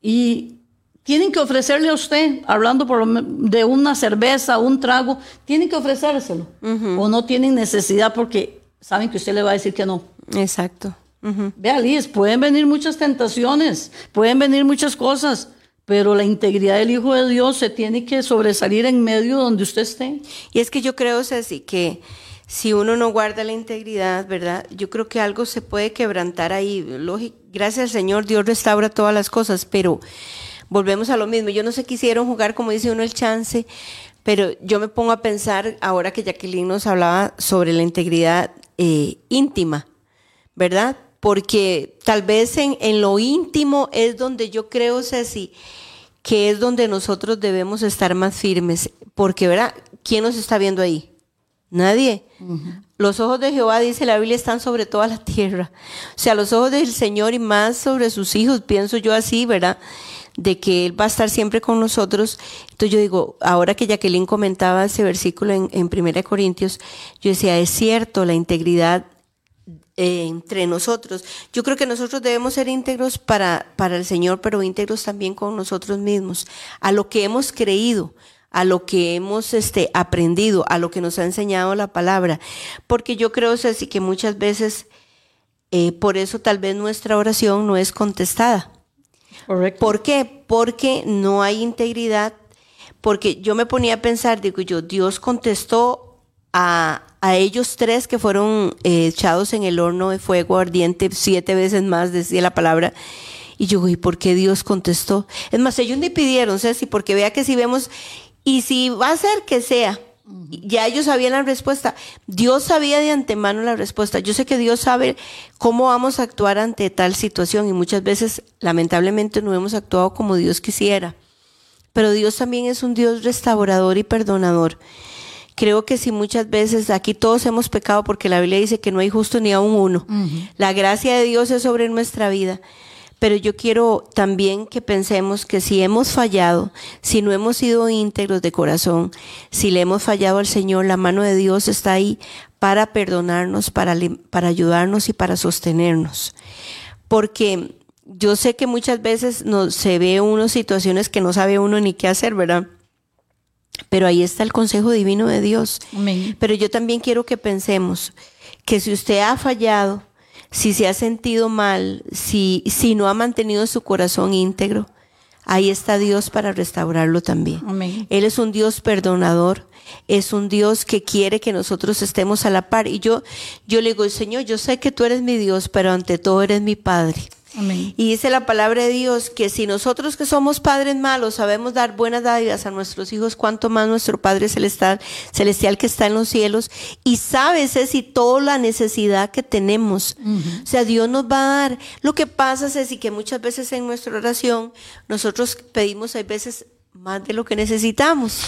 y tienen que ofrecerle a usted, hablando por, de una cerveza, un trago, tienen que ofrecérselo. Uh-huh. O no tienen necesidad porque saben que usted le va a decir que no. Exacto. Uh-huh. Vea, Liz, pueden venir muchas tentaciones, pueden venir muchas cosas, pero la integridad del Hijo de Dios se tiene que sobresalir en medio donde usted esté. Y es que yo creo, Ceci, que si uno no guarda la integridad, ¿verdad? Yo creo que algo se puede quebrantar ahí. Lógico, gracias al Señor, Dios restaura todas las cosas, pero volvemos a lo mismo. Yo no sé, quisieron jugar, como dice uno, el chance, pero yo me pongo a pensar ahora que Jacqueline nos hablaba sobre la integridad eh, íntima, ¿verdad? Porque tal vez en, en lo íntimo es donde yo creo, Ceci, que es donde nosotros debemos estar más firmes, porque, ¿verdad? ¿Quién nos está viendo ahí? Nadie. Uh-huh. Los ojos de Jehová, dice la Biblia, están sobre toda la tierra. O sea, los ojos del Señor y más sobre sus hijos, pienso yo así, ¿verdad? De que Él va a estar siempre con nosotros. Entonces yo digo, ahora que Jacqueline comentaba ese versículo en, en primera Corintios, yo decía, es cierto, la integridad eh, entre nosotros. Yo creo que nosotros debemos ser íntegros para, para el Señor, pero íntegros también con nosotros mismos, a lo que hemos creído, a lo que hemos este, aprendido, a lo que nos ha enseñado la palabra. Porque yo creo, Ceci, que muchas veces, eh, por eso tal vez nuestra oración no es contestada. Correcto. ¿Por qué? Porque no hay integridad. Porque yo me ponía a pensar, digo yo, Dios contestó a, a ellos tres que fueron eh, echados en el horno de fuego ardiente siete veces más, decía la palabra. Y yo digo, ¿y por qué Dios contestó? Es más, ellos ni pidieron, Ceci, porque vea que si vemos, y si va a ser que sea, ya ellos sabían la respuesta. Dios sabía de antemano la respuesta. Yo sé que Dios sabe cómo vamos a actuar ante tal situación y muchas veces lamentablemente no hemos actuado como Dios quisiera, pero Dios también es un Dios restaurador y perdonador. Creo que si muchas veces aquí todos hemos pecado, porque la Biblia dice que no hay justo ni aún uno. Uh-huh. La gracia de Dios es sobre nuestra vida. Pero yo quiero también que pensemos que si hemos fallado, si no hemos sido íntegros de corazón, si le hemos fallado al Señor, la mano de Dios está ahí para perdonarnos, para, para ayudarnos y para sostenernos. Porque yo sé que muchas veces no, se ve uno situaciones que no sabe uno ni qué hacer, ¿verdad? Pero ahí está el consejo divino de Dios. Amén. Pero yo también quiero que pensemos que si usted ha fallado, si se ha sentido mal, si, si no ha mantenido su corazón íntegro, ahí está Dios para restaurarlo también. Amén. Él es un Dios perdonador, es un Dios que quiere que nosotros estemos a la par. Y yo, yo le digo, Señor, yo sé que tú eres mi Dios, pero ante todo eres mi Padre. Amén. Y dice la palabra de Dios que si nosotros que somos padres malos sabemos dar buenas dádivas a nuestros hijos, cuánto más nuestro Padre Celestial, celestial que está en los cielos, y sabe, Ceci, toda la necesidad que tenemos. Uh-huh. O sea, Dios nos va a dar. Lo que pasa, Ceci, que muchas veces en nuestra oración nosotros pedimos hay veces más de lo que necesitamos.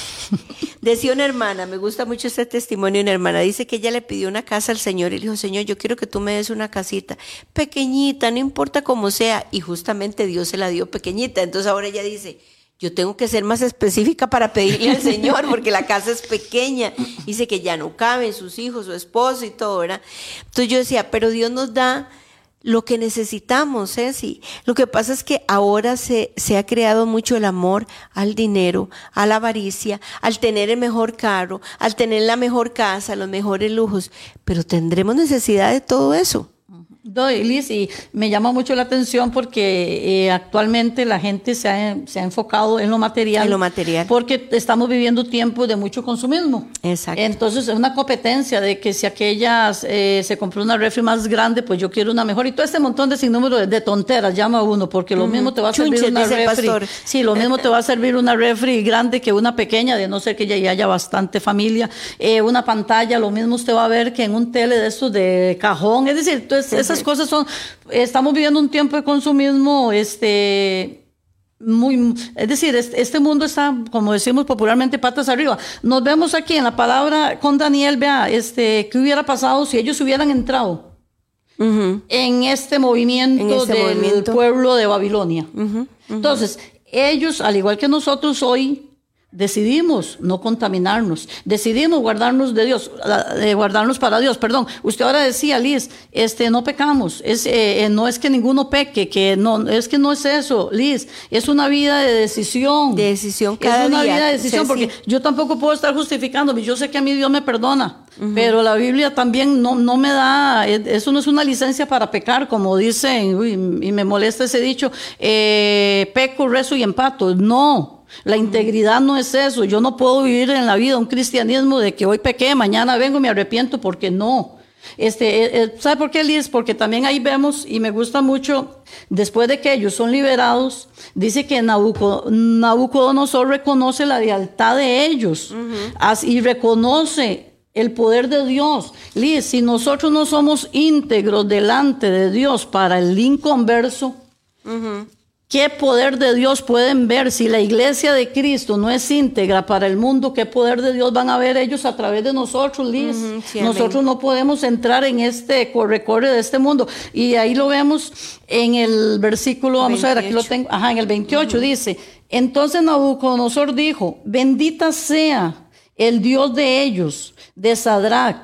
Decía una hermana, me gusta mucho este testimonio, una hermana dice que ella le pidió una casa al Señor y le dijo, Señor, yo quiero que tú me des una casita pequeñita, no importa cómo sea, y justamente Dios se la dio pequeñita. Entonces ahora ella dice, yo tengo que ser más específica para pedirle al Señor porque la casa es pequeña, dice que ya no caben sus hijos, su esposo y todo, ¿verdad? Entonces yo decía, pero Dios nos da lo que necesitamos, ¿eh? Sí. Lo que pasa es que ahora se, se ha creado mucho el amor al dinero, a la avaricia, al tener el mejor carro, al tener la mejor casa, los mejores lujos, pero tendremos necesidad de todo eso. Doy, Liz, y me llama mucho la atención porque eh, actualmente la gente se ha, se ha enfocado en lo material. En lo material. Porque estamos viviendo tiempos de mucho consumismo. Exacto. Entonces es una competencia de que si aquellas eh, se compró una refri más grande, pues yo quiero una mejor. Y todo este montón de sinnúmero de, de tonteras, llama uno, porque lo uh-huh. mismo te va a Chunches, servir una dice refri. Pastor. Sí, lo mismo te va a servir una refri grande que una pequeña, de no ser que ya haya bastante familia. Eh, una pantalla, lo mismo usted va a ver que en un tele de estos de cajón. Es decir, entonces, esas cosas son, estamos viviendo un tiempo de consumismo este, Muy, es decir, este mundo está, como decimos popularmente, patas arriba. Nos vemos aquí en la palabra con Daniel, vea, este, ¿qué hubiera pasado si ellos hubieran entrado uh-huh. en este movimiento en este del movimiento. pueblo de Babilonia? Uh-huh. Uh-huh. Entonces, ellos, al igual que nosotros hoy, decidimos no contaminarnos, decidimos guardarnos de Dios, eh, guardarnos para Dios, perdón. Usted ahora decía, Liz, este, no pecamos, es, eh, no es que ninguno peque, que no, es que no es eso, Liz, es una vida de decisión, de decisión cada es una día, vida de decisión, sí, porque sí. yo tampoco puedo estar justificándome, yo sé que a mí Dios me perdona, uh-huh. pero la Biblia también no, no me da, eso no es una licencia para pecar, como dicen, uy, y me molesta ese dicho, eh, peco, rezo y empato, no. La integridad no es eso. Yo no puedo vivir en la vida un cristianismo de que hoy pequé, mañana vengo y me arrepiento, porque no. Este, ¿sabe por qué, Liz? Porque también ahí vemos, y me gusta mucho, después de que ellos son liberados, dice que Nabucodonosor reconoce la lealtad de ellos uh-huh. y reconoce el poder de Dios. Liz, si nosotros no somos íntegros delante de Dios para el inconverso, uh-huh. ¿qué poder de Dios pueden ver? Si la iglesia de Cristo no es íntegra para el mundo, ¿qué poder de Dios van a ver ellos a través de nosotros, Liz? Uh-huh, sí, nosotros amén. No podemos entrar en este corre-corre de este mundo. Y ahí lo vemos en el versículo, vamos veintiocho. A ver, aquí lo tengo, ajá, en el veintiocho uh-huh. dice, entonces Nabucodonosor dijo, bendita sea el Dios de ellos, de Sadrac,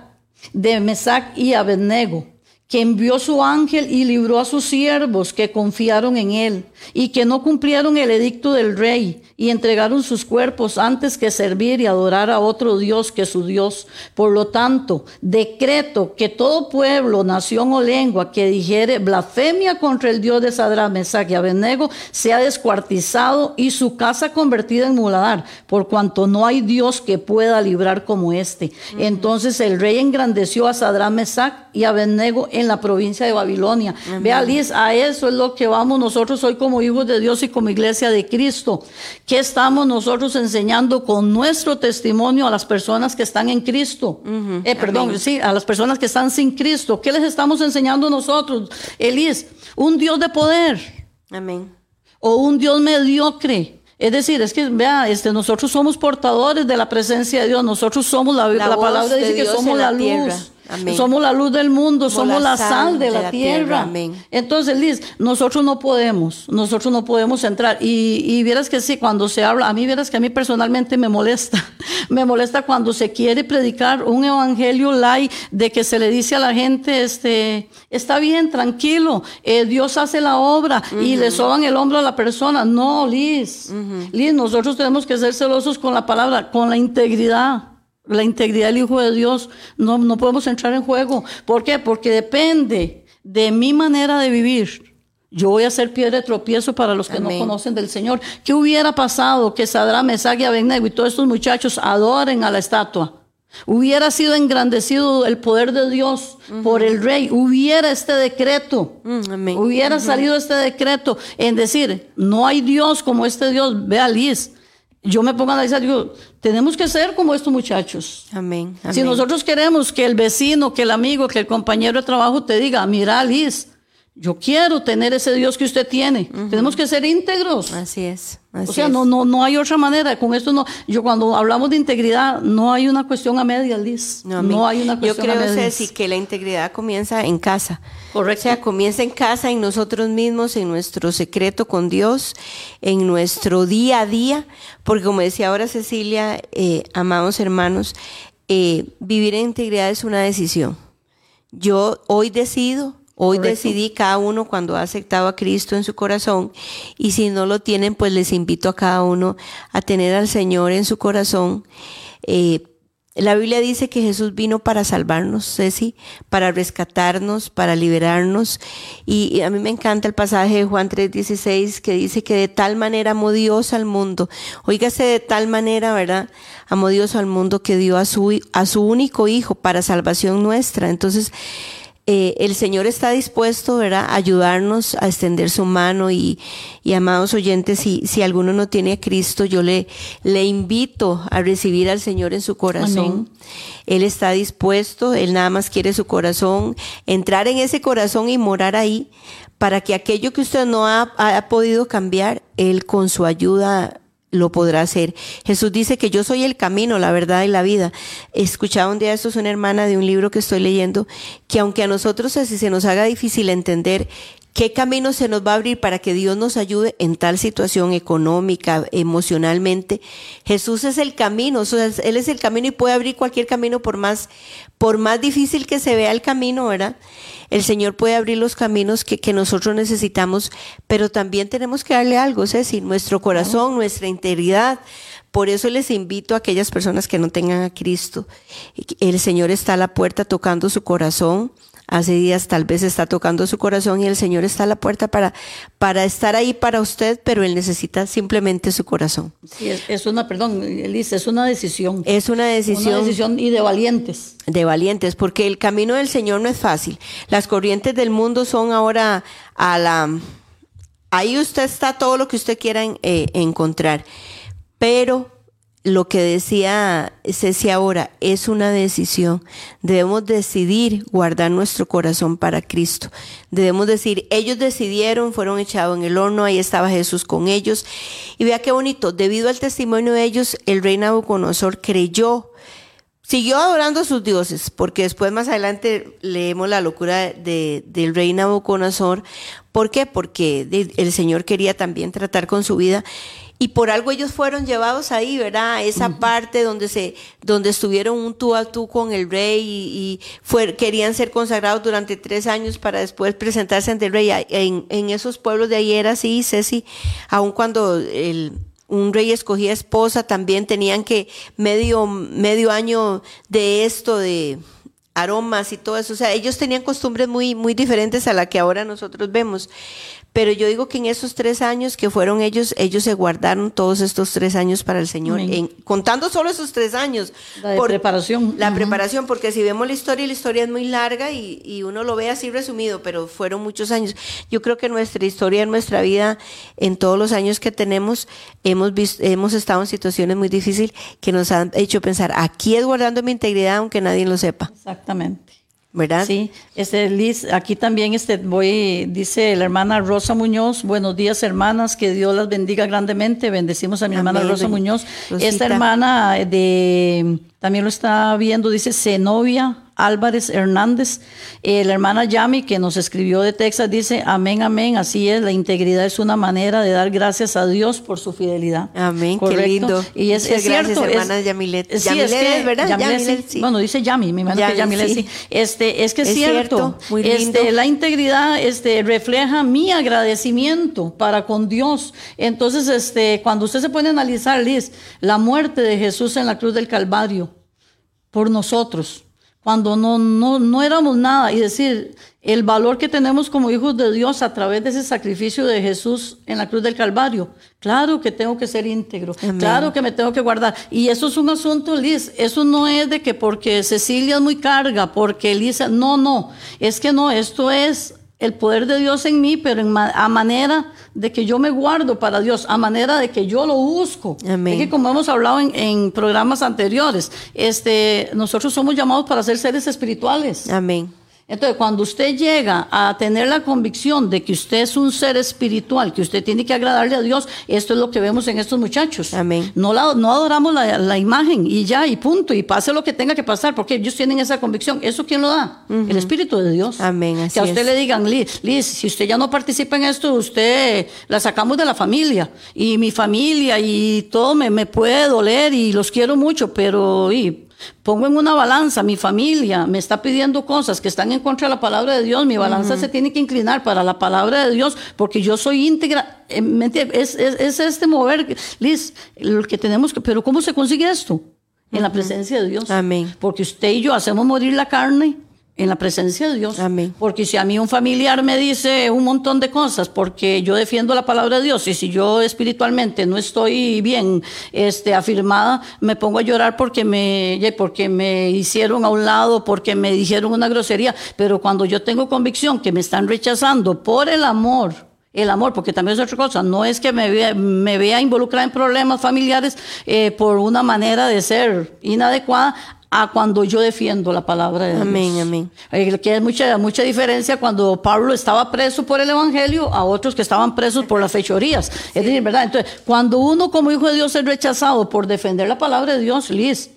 de Mesac y Abednego, que envió su ángel y libró a sus siervos que confiaron en él y que no cumplieron el edicto del rey y entregaron sus cuerpos antes que servir y adorar a otro Dios que su Dios. Por lo tanto, decreto que todo pueblo, nación o lengua que dijere blasfemia contra el Dios de Sadrac, Mesac y Abednego sea descuartizado y su casa convertida en muladar, por cuanto no hay Dios que pueda librar como este. Uh-huh. Entonces el rey engrandeció a Sadrac, Mesac y Abednego en la provincia de Babilonia. Uh-huh. Vea, Liz, a eso es lo que vamos nosotros hoy como hijos de Dios y como iglesia de Cristo. ¿Qué estamos nosotros enseñando con nuestro testimonio a las personas que están en Cristo? Uh-huh. Eh, perdón, Amén. sí, a las personas que están sin Cristo. ¿Qué les estamos enseñando nosotros? Elis, un Dios de poder. Amén. O un Dios mediocre. Es decir, es que vea, este, nosotros somos portadores de la presencia de Dios. Nosotros somos la, la, la palabra dice que somos la, la luz. Amén. Somos la luz del mundo, Como somos la sal, sal de, de la, la tierra. tierra. Amén. Entonces, Liz, nosotros no podemos, nosotros no podemos entrar. Y, y vieras que sí, cuando se habla, a mí vieras que a mí personalmente me molesta. Me molesta cuando se quiere predicar un evangelio light de que se le dice a la gente, este, está bien, tranquilo, eh, Dios hace la obra uh-huh. y le soban el hombro a la persona. No, Liz, uh-huh. Liz, nosotros tenemos que ser celosos con la palabra, con la integridad. La integridad del Hijo de Dios, no, no podemos entrar en juego. ¿Por qué? Porque depende de mi manera de vivir. Yo voy a ser piedra de tropiezo para los que Amén. no conocen del Señor. ¿Qué hubiera pasado que Sadrac, Mesac y Abednego y todos estos muchachos adoren a la estatua? Hubiera sido engrandecido el poder de Dios uh-huh. por el rey. Hubiera este decreto. Uh-huh. Amén. Hubiera uh-huh. salido este decreto en decir, no hay Dios como este Dios. Vea, Liz. Yo me pongo a analizar, digo, tenemos que ser como estos muchachos. Amén, amén. Si nosotros queremos que el vecino, que el amigo, que el compañero de trabajo te diga, mira, Liz, yo quiero tener ese Dios que usted tiene. Uh-huh. Tenemos que ser íntegros. Así es. Así o sea, es. no, no, no hay otra manera. Con esto no. Yo cuando hablamos de integridad, no hay una cuestión a medias, Liz. No, no hay una cuestión a medias. Yo creo, Ceci, que la integridad comienza en casa. Correcto. O sea, comienza en casa, en nosotros mismos, en nuestro secreto con Dios, en nuestro día a día. Porque como decía ahora Cecilia, eh, amados hermanos, eh, vivir en integridad es una decisión. Yo hoy decido. Hoy Correcto. decidí cada uno cuando ha aceptado a Cristo en su corazón, y si no lo tienen, pues les invito a cada uno a tener al Señor en su corazón. Eh, la Biblia dice que Jesús vino para salvarnos, Ceci, para rescatarnos, para liberarnos. Y, y a mí me encanta el pasaje de Juan tres dieciséis que dice que de tal manera amó Dios al mundo. Óigase, de tal manera, ¿verdad? Amó Dios al mundo que dio a su, a su único hijo para salvación nuestra. Entonces, Eh, el Señor está dispuesto, ¿verdad?, a ayudarnos a extender su mano. Y, y amados oyentes, si, si alguno no tiene a Cristo, yo le, le invito a recibir al Señor en su corazón. Amén. Él está dispuesto, Él nada más quiere su corazón, entrar en ese corazón y morar ahí para que aquello que usted no ha, ha podido cambiar, Él con su ayuda lo podrá hacer. Jesús dice que yo soy el camino, la verdad y la vida. Escuchaba un día, esto es una hermana de un libro que estoy leyendo, que aunque a nosotros si se nos haga difícil entender qué camino se nos va a abrir para que Dios nos ayude en tal situación económica, emocionalmente, Jesús es el camino, Él es el camino y puede abrir cualquier camino, por más, por más difícil que se vea el camino, ¿verdad? El Señor puede abrir los caminos que, que nosotros necesitamos, pero también tenemos que darle algo, Ceci, nuestro corazón, nuestra integridad. Por eso les invito a aquellas personas que no tengan a Cristo. El Señor está a la puerta tocando su corazón. Hace días tal vez está tocando su corazón y el Señor está a la puerta para, para estar ahí para usted, pero Él necesita simplemente su corazón. Sí, es, es una, perdón, Elisa, es una decisión. Es una decisión. Una decisión y de valientes. De valientes, porque el camino del Señor no es fácil. Las corrientes del mundo son ahora a la... Ahí usted está todo lo que usted quiera en, eh, encontrar, pero... Lo que decía Ceci ahora es una decisión. Debemos decidir guardar nuestro corazón para Cristo. Debemos decir, ellos decidieron, fueron echados en el horno, ahí estaba Jesús con ellos. Y vea qué bonito, debido al testimonio de ellos, el rey Nabucodonosor creyó, siguió adorando a sus dioses, porque después más adelante leemos la locura de, del rey Nabucodonosor. ¿Por qué? Porque el Señor quería también tratar con su vida. Y por algo ellos fueron llevados ahí, ¿verdad? Esa uh-huh. parte donde se, donde estuvieron un tú a tú con el rey y, y fue, querían ser consagrados durante tres años para después presentarse ante el rey. En, en esos pueblos de ahí era así, Ceci, aun cuando el, un rey escogía esposa, también tenían que medio, medio año de esto, de aromas y todo eso. O sea, ellos tenían costumbres muy, muy diferentes a la que ahora nosotros vemos. Pero yo digo que en esos tres años que fueron ellos, ellos se guardaron todos estos tres años para el Señor, en, contando solo esos tres años. La por, preparación. La uh-huh. preparación, porque si vemos la historia, la historia es muy larga y, y uno lo ve así resumido, pero fueron muchos años. Yo creo que nuestra historia, nuestra vida, en todos los años que tenemos, hemos, visto, hemos estado en situaciones muy difíciles que nos han hecho pensar, aquí es guardando mi integridad aunque nadie lo sepa. Exactamente. ¿Verdad? Sí, este, Liz, aquí también este, voy, dice la hermana Rosa Muñoz, buenos días hermanas, que Dios las bendiga grandemente, bendecimos a mi Amén. hermana Rosa Muñoz. Rosita. Esta hermana de, también lo está viendo, dice Zenobia Álvarez Hernández, eh, la hermana Yami que nos escribió de Texas dice amén, amén, así es, la integridad es una manera de dar gracias a Dios por su fidelidad. Amén, correcto. Qué lindo. Y es, es gracias, cierto, hermana Yamilet. Sí, Yamilet, es que, ¿verdad? Yamilet, Yamilet, sí. Bueno, dice Yami, mi hermana Yamilet, Yamilet, sí. sí. Este, es que es, es cierto, cierto. Muy lindo. Este, la integridad este, refleja mi agradecimiento para con Dios. Entonces, este, cuando usted se pone a analizar, Liz, la muerte de Jesús en la cruz del Calvario por nosotros, cuando no, no, no éramos nada, y decir, el valor que tenemos como hijos de Dios a través de ese sacrificio de Jesús en la cruz del Calvario. Claro que tengo que ser íntegro, Amén. claro que me tengo que guardar. Y eso es un asunto, Liz, eso no es de que porque Cecilia es muy carga, porque Elisa, no, no, es que no, esto es el poder de Dios en mí, pero en ma- a manera de que yo me guardo para Dios, a manera de que yo lo busco. Amén. Es que como hemos hablado en, en programas anteriores, este, nosotros somos llamados para ser seres espirituales. Amén. Entonces, cuando usted llega a tener la convicción de que usted es un ser espiritual, que usted tiene que agradarle a Dios, esto es lo que vemos en estos muchachos. Amén. No, la, no adoramos la, la imagen y ya, y punto, y pase lo que tenga que pasar, porque ellos tienen esa convicción. ¿Eso quién lo da? Uh-huh. El Espíritu de Dios. Amén. Así que a usted es. Le digan, Liz, Liz, si usted ya no participa en esto, usted la sacamos de la familia, y mi familia, y todo me, me puede doler, y los quiero mucho, pero... Y, pongo en una balanza, mi familia me está pidiendo cosas que están en contra de la palabra de Dios, mi balanza uh-huh. se tiene que inclinar para la palabra de Dios, porque yo soy íntegra, es, es, es este mover, Liz, lo que tenemos que, pero ¿cómo se consigue esto? En uh-huh. la presencia de Dios. Amén. Porque usted y yo hacemos morir la carne en la presencia de Dios. Amén. Porque si a mí un familiar me dice un montón de cosas porque yo defiendo la palabra de Dios y si yo espiritualmente no estoy bien este, afirmada, me pongo a llorar porque me, porque me hicieron a un lado, porque me dijeron una grosería. Pero cuando yo tengo convicción que me están rechazando por el amor, el amor, porque también es otra cosa, no es que me vea, me vea involucrada en problemas familiares eh, por una manera de ser inadecuada a cuando yo defiendo la palabra de Dios. Amén, amén. Eh, que es mucha, mucha diferencia cuando Pablo estaba preso por el evangelio a otros que estaban presos por las fechorías. Sí. Es decir, ¿verdad? Entonces, cuando uno como hijo de Dios es rechazado por defender la palabra de Dios, listo.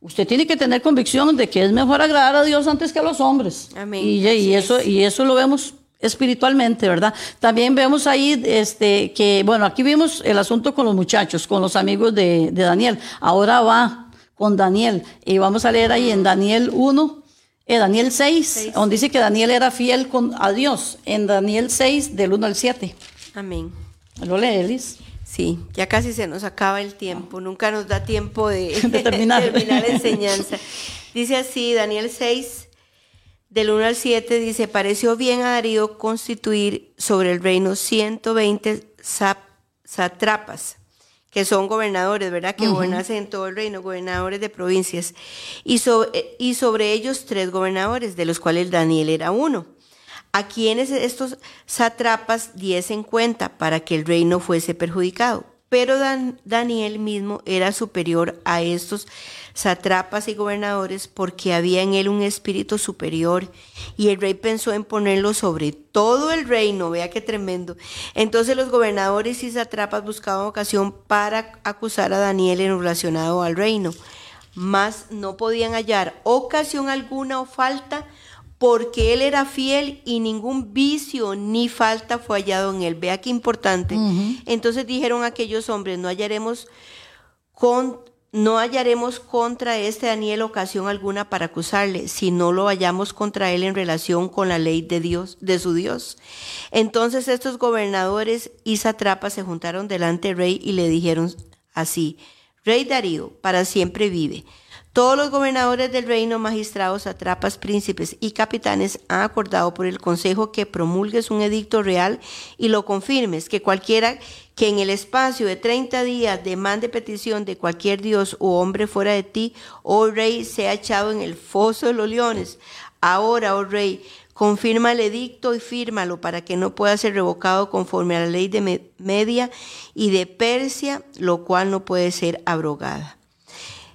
Usted tiene que tener convicción de que es mejor agradar a Dios antes que a los hombres. Amén. Y, y, eso, es. y eso lo vemos espiritualmente, ¿verdad? También vemos ahí este, que, bueno, aquí vimos el asunto con los muchachos, con los amigos de, de Daniel. Ahora va con Daniel. Y vamos a leer ahí en Daniel uno, eh, Daniel seis, seis, donde dice que Daniel era fiel con, a Dios. En Daniel seis, del uno al siete. Amén. ¿Lo lee, Liz? Sí, ya casi se nos acaba el tiempo, nunca nos da tiempo de, de terminar. terminar la enseñanza. Dice así, Daniel seis, del uno al siete, dice, pareció bien a Darío constituir sobre el reino ciento veinte sap, sátrapas, que son gobernadores, ¿verdad? Que uh-huh. gobernasen en todo el reino, gobernadores de provincias, y sobre, y sobre ellos tres gobernadores, de los cuales Daniel era uno. A quienes estos sátrapas diesen cuenta para que el reino fuese perjudicado. Pero Dan- Daniel mismo era superior a estos sátrapas y gobernadores porque había en él un espíritu superior y el rey pensó en ponerlo sobre todo el reino. Vea qué tremendo. Entonces los gobernadores y sátrapas buscaban ocasión para acusar a Daniel en lo relacionado al reino, mas no podían hallar ocasión alguna o falta porque él era fiel y ningún vicio ni falta fue hallado en él. Vea qué importante. Uh-huh. Entonces dijeron aquellos hombres, no hallaremos, con, no hallaremos contra este Daniel ocasión alguna para acusarle, si no lo hallamos contra él en relación con la ley de Dios, de su Dios. Entonces estos gobernadores y sátrapas se juntaron delante del rey y le dijeron así, Rey Darío, para siempre vive. Todos los gobernadores del reino, magistrados, sátrapas, príncipes y capitanes han acordado por el consejo que promulgues un edicto real y lo confirmes, que cualquiera que en el espacio de treinta días demande petición de cualquier dios u hombre fuera de ti, oh rey, sea echado en el foso de los leones. Ahora, oh rey, confirma el edicto y fírmalo para que no pueda ser revocado conforme a la ley de Media y de Persia, lo cual no puede ser abrogada.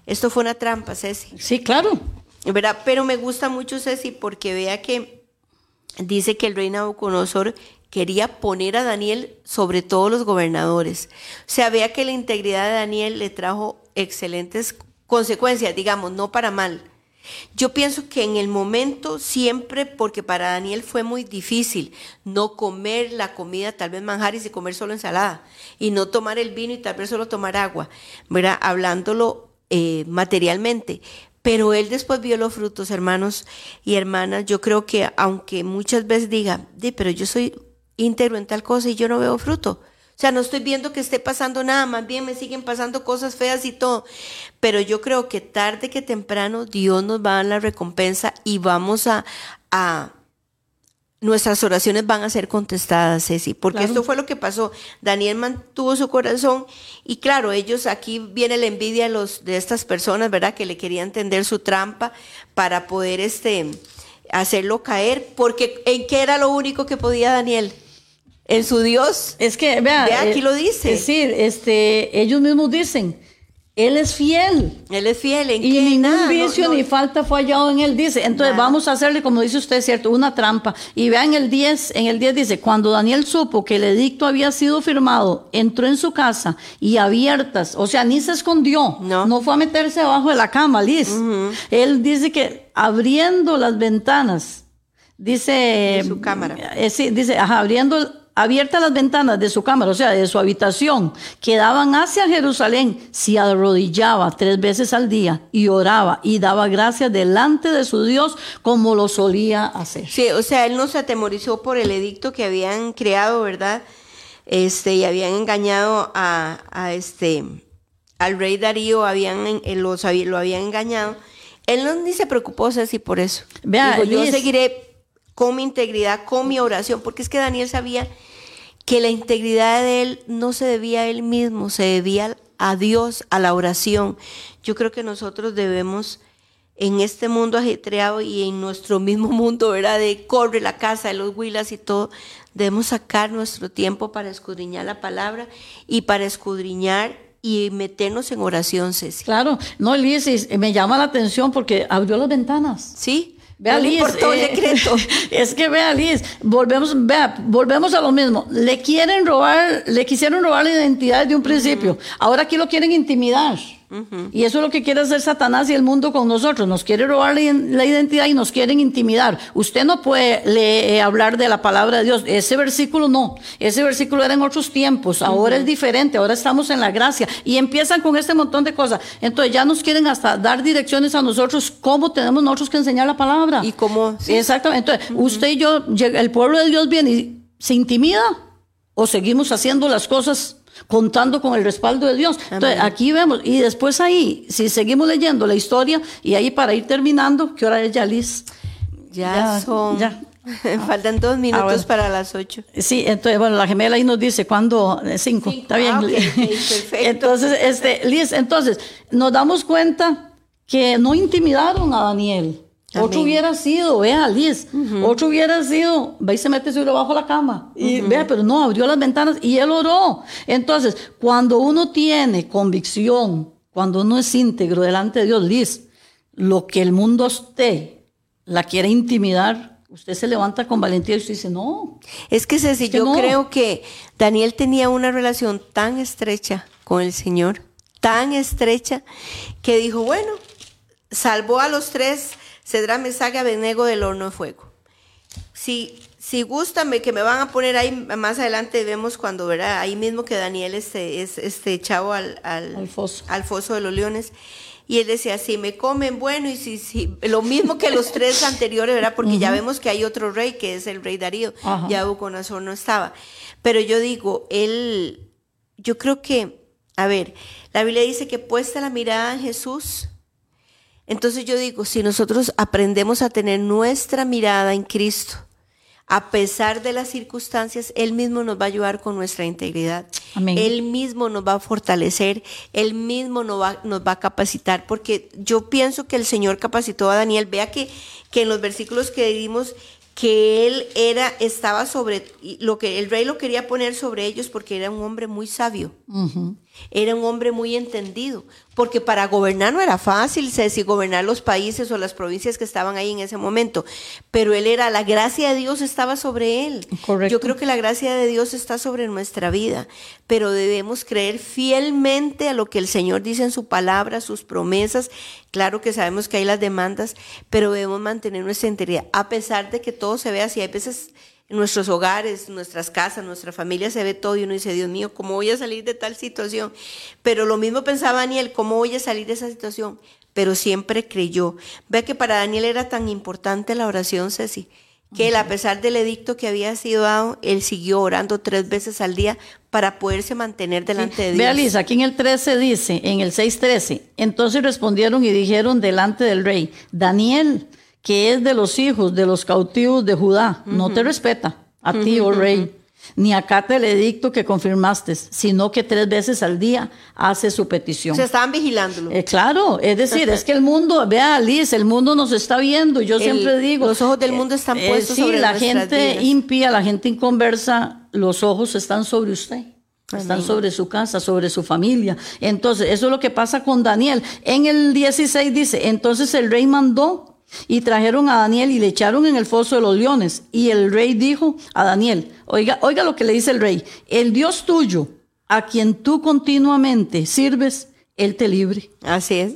Esto fue una trampa, Ceci. Sí, claro. ¿Verdad? Pero me gusta mucho, Ceci, porque vea que dice que el rey Nabucodonosor quería poner a Daniel sobre todos los gobernadores. O sea, vea que la integridad de Daniel le trajo excelentes consecuencias, digamos, no para mal. Yo pienso que en el momento siempre, porque para Daniel fue muy difícil no comer la comida, tal vez manjares y comer solo ensalada, y no tomar el vino y tal vez solo tomar agua, ¿verdad? Hablándolo Eh, materialmente, pero él después vio los frutos, hermanos y hermanas. Yo creo que aunque muchas veces diga, sí, pero yo soy íntegro en tal cosa y yo no veo fruto, o sea, no estoy viendo que esté pasando nada, más bien me siguen pasando cosas feas y todo, pero yo creo que tarde que temprano Dios nos va a dar la recompensa y vamos a, a nuestras oraciones van a ser contestadas, Ceci, porque claro, esto fue lo que pasó. Daniel mantuvo su corazón y claro, ellos, aquí viene la envidia de, los, de estas personas, ¿verdad? Que le querían tender su trampa para poder este, hacerlo caer, porque ¿en qué era lo único que podía Daniel? En su Dios. Es que, vea, vea aquí eh, lo dice. Es decir, este, ellos mismos dicen, él es fiel. Él es fiel. ¿En y qué? Ningún Nada, vicio no, no. ni falta fue hallado en él, dice. Entonces Nada. Vamos a hacerle, como dice usted, cierto, una trampa. Y vean el diez, en el diez dice, cuando Daniel supo que el edicto había sido firmado, entró en su casa y abiertas, o sea, ni se escondió, no, no fue a meterse debajo de la cama, Liz. Uh-huh. Él dice que abriendo las ventanas, dice... En su cámara. Eh, sí, dice, ajá, abriendo... Abiertas las ventanas de su cámara, o sea, de su habitación, que daban hacia Jerusalén, se arrodillaba tres veces al día y oraba y daba gracias delante de su Dios como lo solía hacer. Sí, o sea, él no se atemorizó por el edicto que habían creado, ¿verdad? Este, y habían engañado a, a este, al rey Darío, habían, los, lo habían engañado. Él no ni se preocupó, Ceci, por eso. Vea, dijo, yo es... seguiré con mi integridad, con mi oración, porque es que Daniel sabía que la integridad de él no se debía a él mismo, se debía a Dios, a la oración. Yo creo que nosotros debemos, en este mundo ajetreado y en nuestro mismo mundo, ¿verdad? De corre la casa, de los huilas y todo, Debemos sacar nuestro tiempo para escudriñar la palabra y para escudriñar y meternos en oración, Ceci. Claro, no, Liz, me llama la atención porque abrió las ventanas. Sí. Vea, Liz, eh, es que vea, Liz, volvemos, vea, volvemos a lo mismo. Le quieren robar, le quisieron robar la identidad de un principio. Uh-huh. Ahora aquí lo quieren intimidar. Uh-huh. Y eso es lo que quiere hacer Satanás y el mundo con nosotros. Nos quiere robar la, la identidad y nos quieren intimidar. Usted no puede le, eh, hablar de la palabra de Dios. Ese versículo no. Ese versículo era en otros tiempos. Ahora uh-huh. es diferente. Ahora estamos en la gracia. Y empiezan con este montón de cosas. Entonces ya nos quieren hasta dar direcciones a nosotros cómo tenemos nosotros que enseñar la palabra. Y cómo, sí. Exactamente. Entonces, uh-huh. usted y yo, el pueblo de Dios viene y se intimida o seguimos haciendo las cosas contando con el respaldo de Dios. Amén. Entonces, aquí vemos, y después ahí, si seguimos leyendo la historia, y ahí para ir terminando, ¿qué hora es ya, Liz? Ya, ya son. Ya. Faltan dos minutos ah, bueno. para las ocho. Sí, entonces, bueno, la gemela ahí nos dice, ¿cuándo? Cinco. Cinco. Está bien. Ah, okay, okay, perfecto. Entonces, este, Liz, entonces, nos damos cuenta que no intimidaron a Daniel. Amén. Otro hubiera sido, vea, Liz, uh-huh. otro hubiera sido, va y se mete sobre bajo la cama, y uh-huh. vea, pero no, abrió las ventanas y él oró. Entonces, cuando uno tiene convicción, cuando uno es íntegro delante de Dios, Liz, lo que el mundo a usted la quiere intimidar, usted se levanta con valentía y usted dice, no. Es que, Ceci, es que yo no. creo que Daniel tenía una relación tan estrecha con el Señor, tan estrecha, que dijo, bueno, salvó a los tres, Sadrac, Mesac y Abednego del horno de fuego. Si, si gustan, que me van a poner ahí más adelante, vemos cuando, ¿verdad? Ahí mismo que Daniel este, es este echado al, al, al, foso. al foso de los leones. Y él decía, si me comen, bueno, y si, si, lo mismo que los tres anteriores, ¿verdad? Porque uh-huh. ya vemos que hay otro rey, que es el rey Darío. Uh-huh. Ya Nabucodonosor no estaba. Pero yo digo, él, yo creo que, a ver, la Biblia dice que puesta la mirada en Jesús. Entonces yo digo, si nosotros aprendemos a tener nuestra mirada en Cristo, a pesar de las circunstancias, Él mismo nos va a ayudar con nuestra integridad. Amén. Él mismo nos va a fortalecer, Él mismo nos va, nos va a capacitar, porque yo pienso que el Señor capacitó a Daniel. Vea que, que en los versículos que dimos, que Él era, estaba sobre, lo que el rey lo quería poner sobre ellos porque era un hombre muy sabio. Uh-huh. Era un hombre muy entendido, porque para gobernar no era fácil, Ceci, gobernar los países o las provincias que estaban ahí en ese momento, pero él era, la gracia de Dios estaba sobre él. Correcto. Yo creo que la gracia de Dios está sobre nuestra vida, pero debemos creer fielmente a lo que el Señor dice en su palabra, sus promesas. Claro que sabemos que hay las demandas, pero debemos mantener nuestra integridad, a pesar de que todo se vea así. Hay veces en nuestros hogares, nuestras casas, nuestra familia se ve todo y uno dice, Dios mío, ¿cómo voy a salir de tal situación? Pero lo mismo pensaba Daniel, ¿cómo voy a salir de esa situación? Pero siempre creyó. Ve que para Daniel era tan importante la oración, Ceci, que okay. él, a pesar del edicto que había sido dado, él siguió orando tres veces al día para poderse mantener delante sí. de Dios. Vea, Lisa, aquí en el trece dice, en el seis trece, entonces respondieron y dijeron delante del rey, Daniel, que es de los hijos de los cautivos de Judá, uh-huh. no te respeta a uh-huh, ti, oh rey, uh-huh. ni acata el edicto que confirmaste, sino que tres veces al día hace su petición. Se estaban vigilándolo. Eh, claro, es decir, es que el mundo, vea, Liz, el mundo nos está viendo. Yo el, siempre digo, los ojos del mundo están eh, puestos eh, sí, sobre la gente vidas. Impía, la gente inconversa, los ojos están sobre usted. Están sobre su casa, sobre su familia. Entonces, eso es lo que pasa con Daniel. En el dieciséis dice, entonces el rey mandó y trajeron a Daniel y le echaron en el foso de los leones. Y el rey dijo a Daniel, oiga, oiga lo que le dice el rey, el Dios tuyo, a quien tú continuamente sirves, Él te libre. Así es.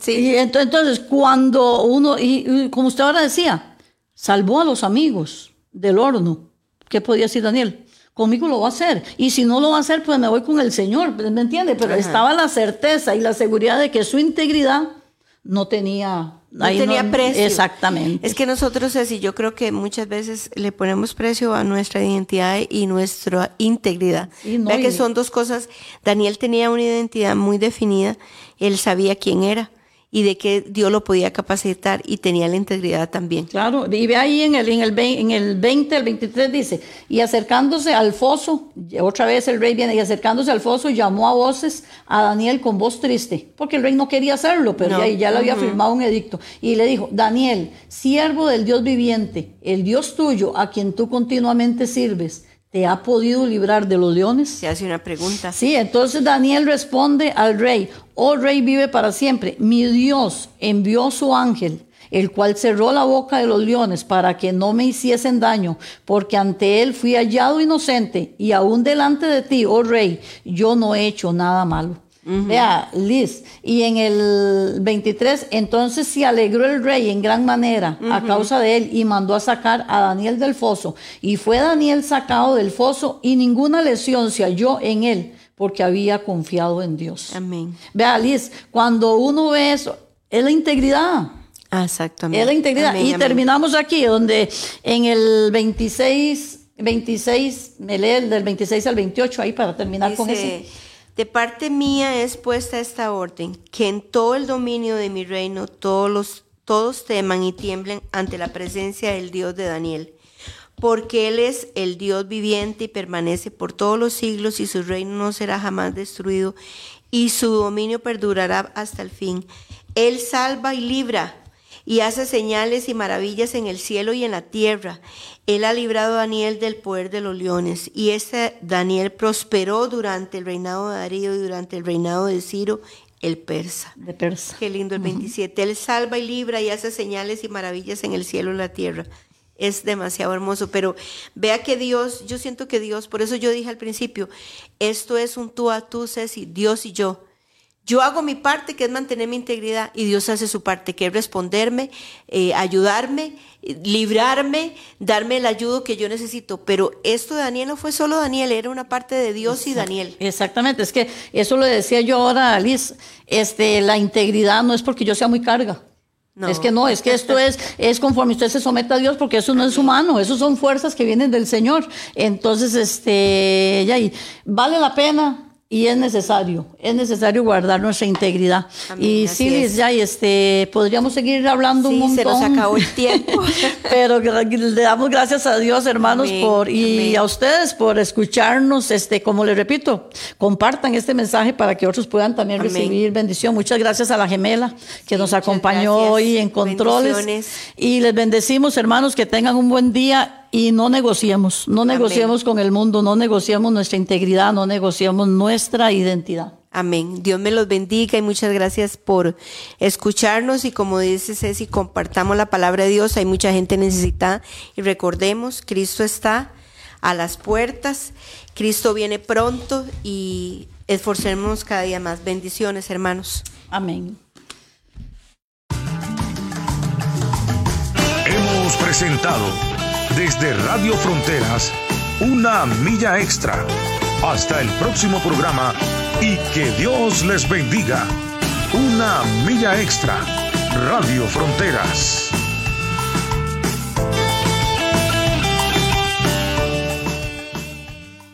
Sí. Y ent- entonces, cuando uno, y, y como usted ahora decía, salvó a los amigos del horno, ¿qué podía decir Daniel? Conmigo lo va a hacer, y si no lo va a hacer, pues me voy con el Señor, ¿me entiende? Pero ajá. estaba la certeza y la seguridad de que su integridad no tenía... No ahí tenía no, precio. Exactamente. Es que nosotros, Ceci, yo creo que muchas veces le ponemos precio a nuestra identidad y nuestra integridad. Sí, no, Vea y... que son dos cosas. Daniel tenía una identidad muy definida. Él sabía quién era. y de que Dios lo podía capacitar y tenía la integridad también. Claro, y ve ahí en el, en el, en el veinte, el veintitrés dice, y acercándose al foso, otra vez el rey viene, y acercándose al foso llamó a voces a Daniel con voz triste, porque el rey no quería hacerlo, pero no. ya, ya le había uh-huh. firmado un edicto, y le dijo, Daniel, siervo del Dios viviente, el Dios tuyo, a quien tú continuamente sirves, ¿te ha podido librar de los leones? Se hace una pregunta. Sí, entonces Daniel responde al rey, oh rey vive para siempre, mi Dios envió su ángel, el cual cerró la boca de los leones para que no me hiciesen daño, porque ante él fui hallado inocente, y aún delante de ti, oh rey, yo no he hecho nada malo. Uh-huh. Vea, Liz, y en el veintitrés, entonces se alegró el rey en gran manera uh-huh. a causa de él y mandó a sacar a Daniel del foso. Y fue Daniel sacado del foso y ninguna lesión se halló en él porque había confiado en Dios. Amén. Vea, Liz, cuando uno ve eso, es la integridad. Exactamente. Es la integridad. Amén, y amén. Terminamos aquí, donde en el veintiséis, veintiséis, me lee el del veintiséis al veintiocho ahí para terminar. Dice, con ese. De parte mía es puesta esta orden, que en todo el dominio de mi reino todos, los, todos teman y tiemblen ante la presencia del Dios de Daniel, porque Él es el Dios viviente y permanece por todos los siglos, y su reino no será jamás destruido, y su dominio perdurará hasta el fin. Él salva y libra, y hace señales y maravillas en el cielo y en la tierra. Él ha librado a Daniel del poder de los leones, y este Daniel prosperó durante el reinado de Darío y durante el reinado de Ciro, el persa. De persa. Qué lindo el veintisiete. Uh-huh. Él salva y libra y hace señales y maravillas en el cielo y en la tierra. Es demasiado hermoso, pero vea que Dios, yo siento que Dios, por eso yo dije al principio, esto es un tú a tú, Ceci, Dios y yo. Yo hago mi parte, que es mantener mi integridad, y Dios hace su parte, que es responderme, eh, ayudarme, librarme, darme el ayudo que yo necesito. Pero esto de Daniel no fue solo Daniel, era una parte de Dios. Exacto. Y Daniel. Exactamente, es que eso lo decía yo ahora, Liz, este, la integridad no es porque yo sea muy carga. No. Es que no, es que esto es, es conforme usted se someta a Dios, porque eso no es humano, eso son fuerzas que vienen del Señor. Entonces, este, ya ahí, vale la pena. Y es necesario, es necesario guardar nuestra integridad. Amén, y sí, Liz, ya este, podríamos seguir hablando sí, un montón. Sí, se nos acabó el tiempo. Pero le damos gracias a Dios, hermanos, amén, por y amén. A ustedes por escucharnos. Este, como les repito, compartan este mensaje para que otros puedan también amén. Recibir bendición. Muchas gracias a la gemela que sí, nos acompañó gracias. Hoy en controles. Y les bendecimos, hermanos, que tengan un buen día. Y no negociemos, no negociemos amén. Con el mundo, no negociemos nuestra integridad, no negociemos nuestra identidad. Amén. Dios me los bendiga y muchas gracias por escucharnos. Y como dice Ceci, compartamos la palabra de Dios. Hay mucha gente necesitada. Y recordemos, Cristo está a las puertas. Cristo viene pronto y esforcémonos cada día más. Bendiciones, hermanos. Amén. Hemos presentado... desde Radio Fronteras, Una Milla Extra. Hasta el próximo programa y que Dios les bendiga. Una Milla Extra, Radio Fronteras.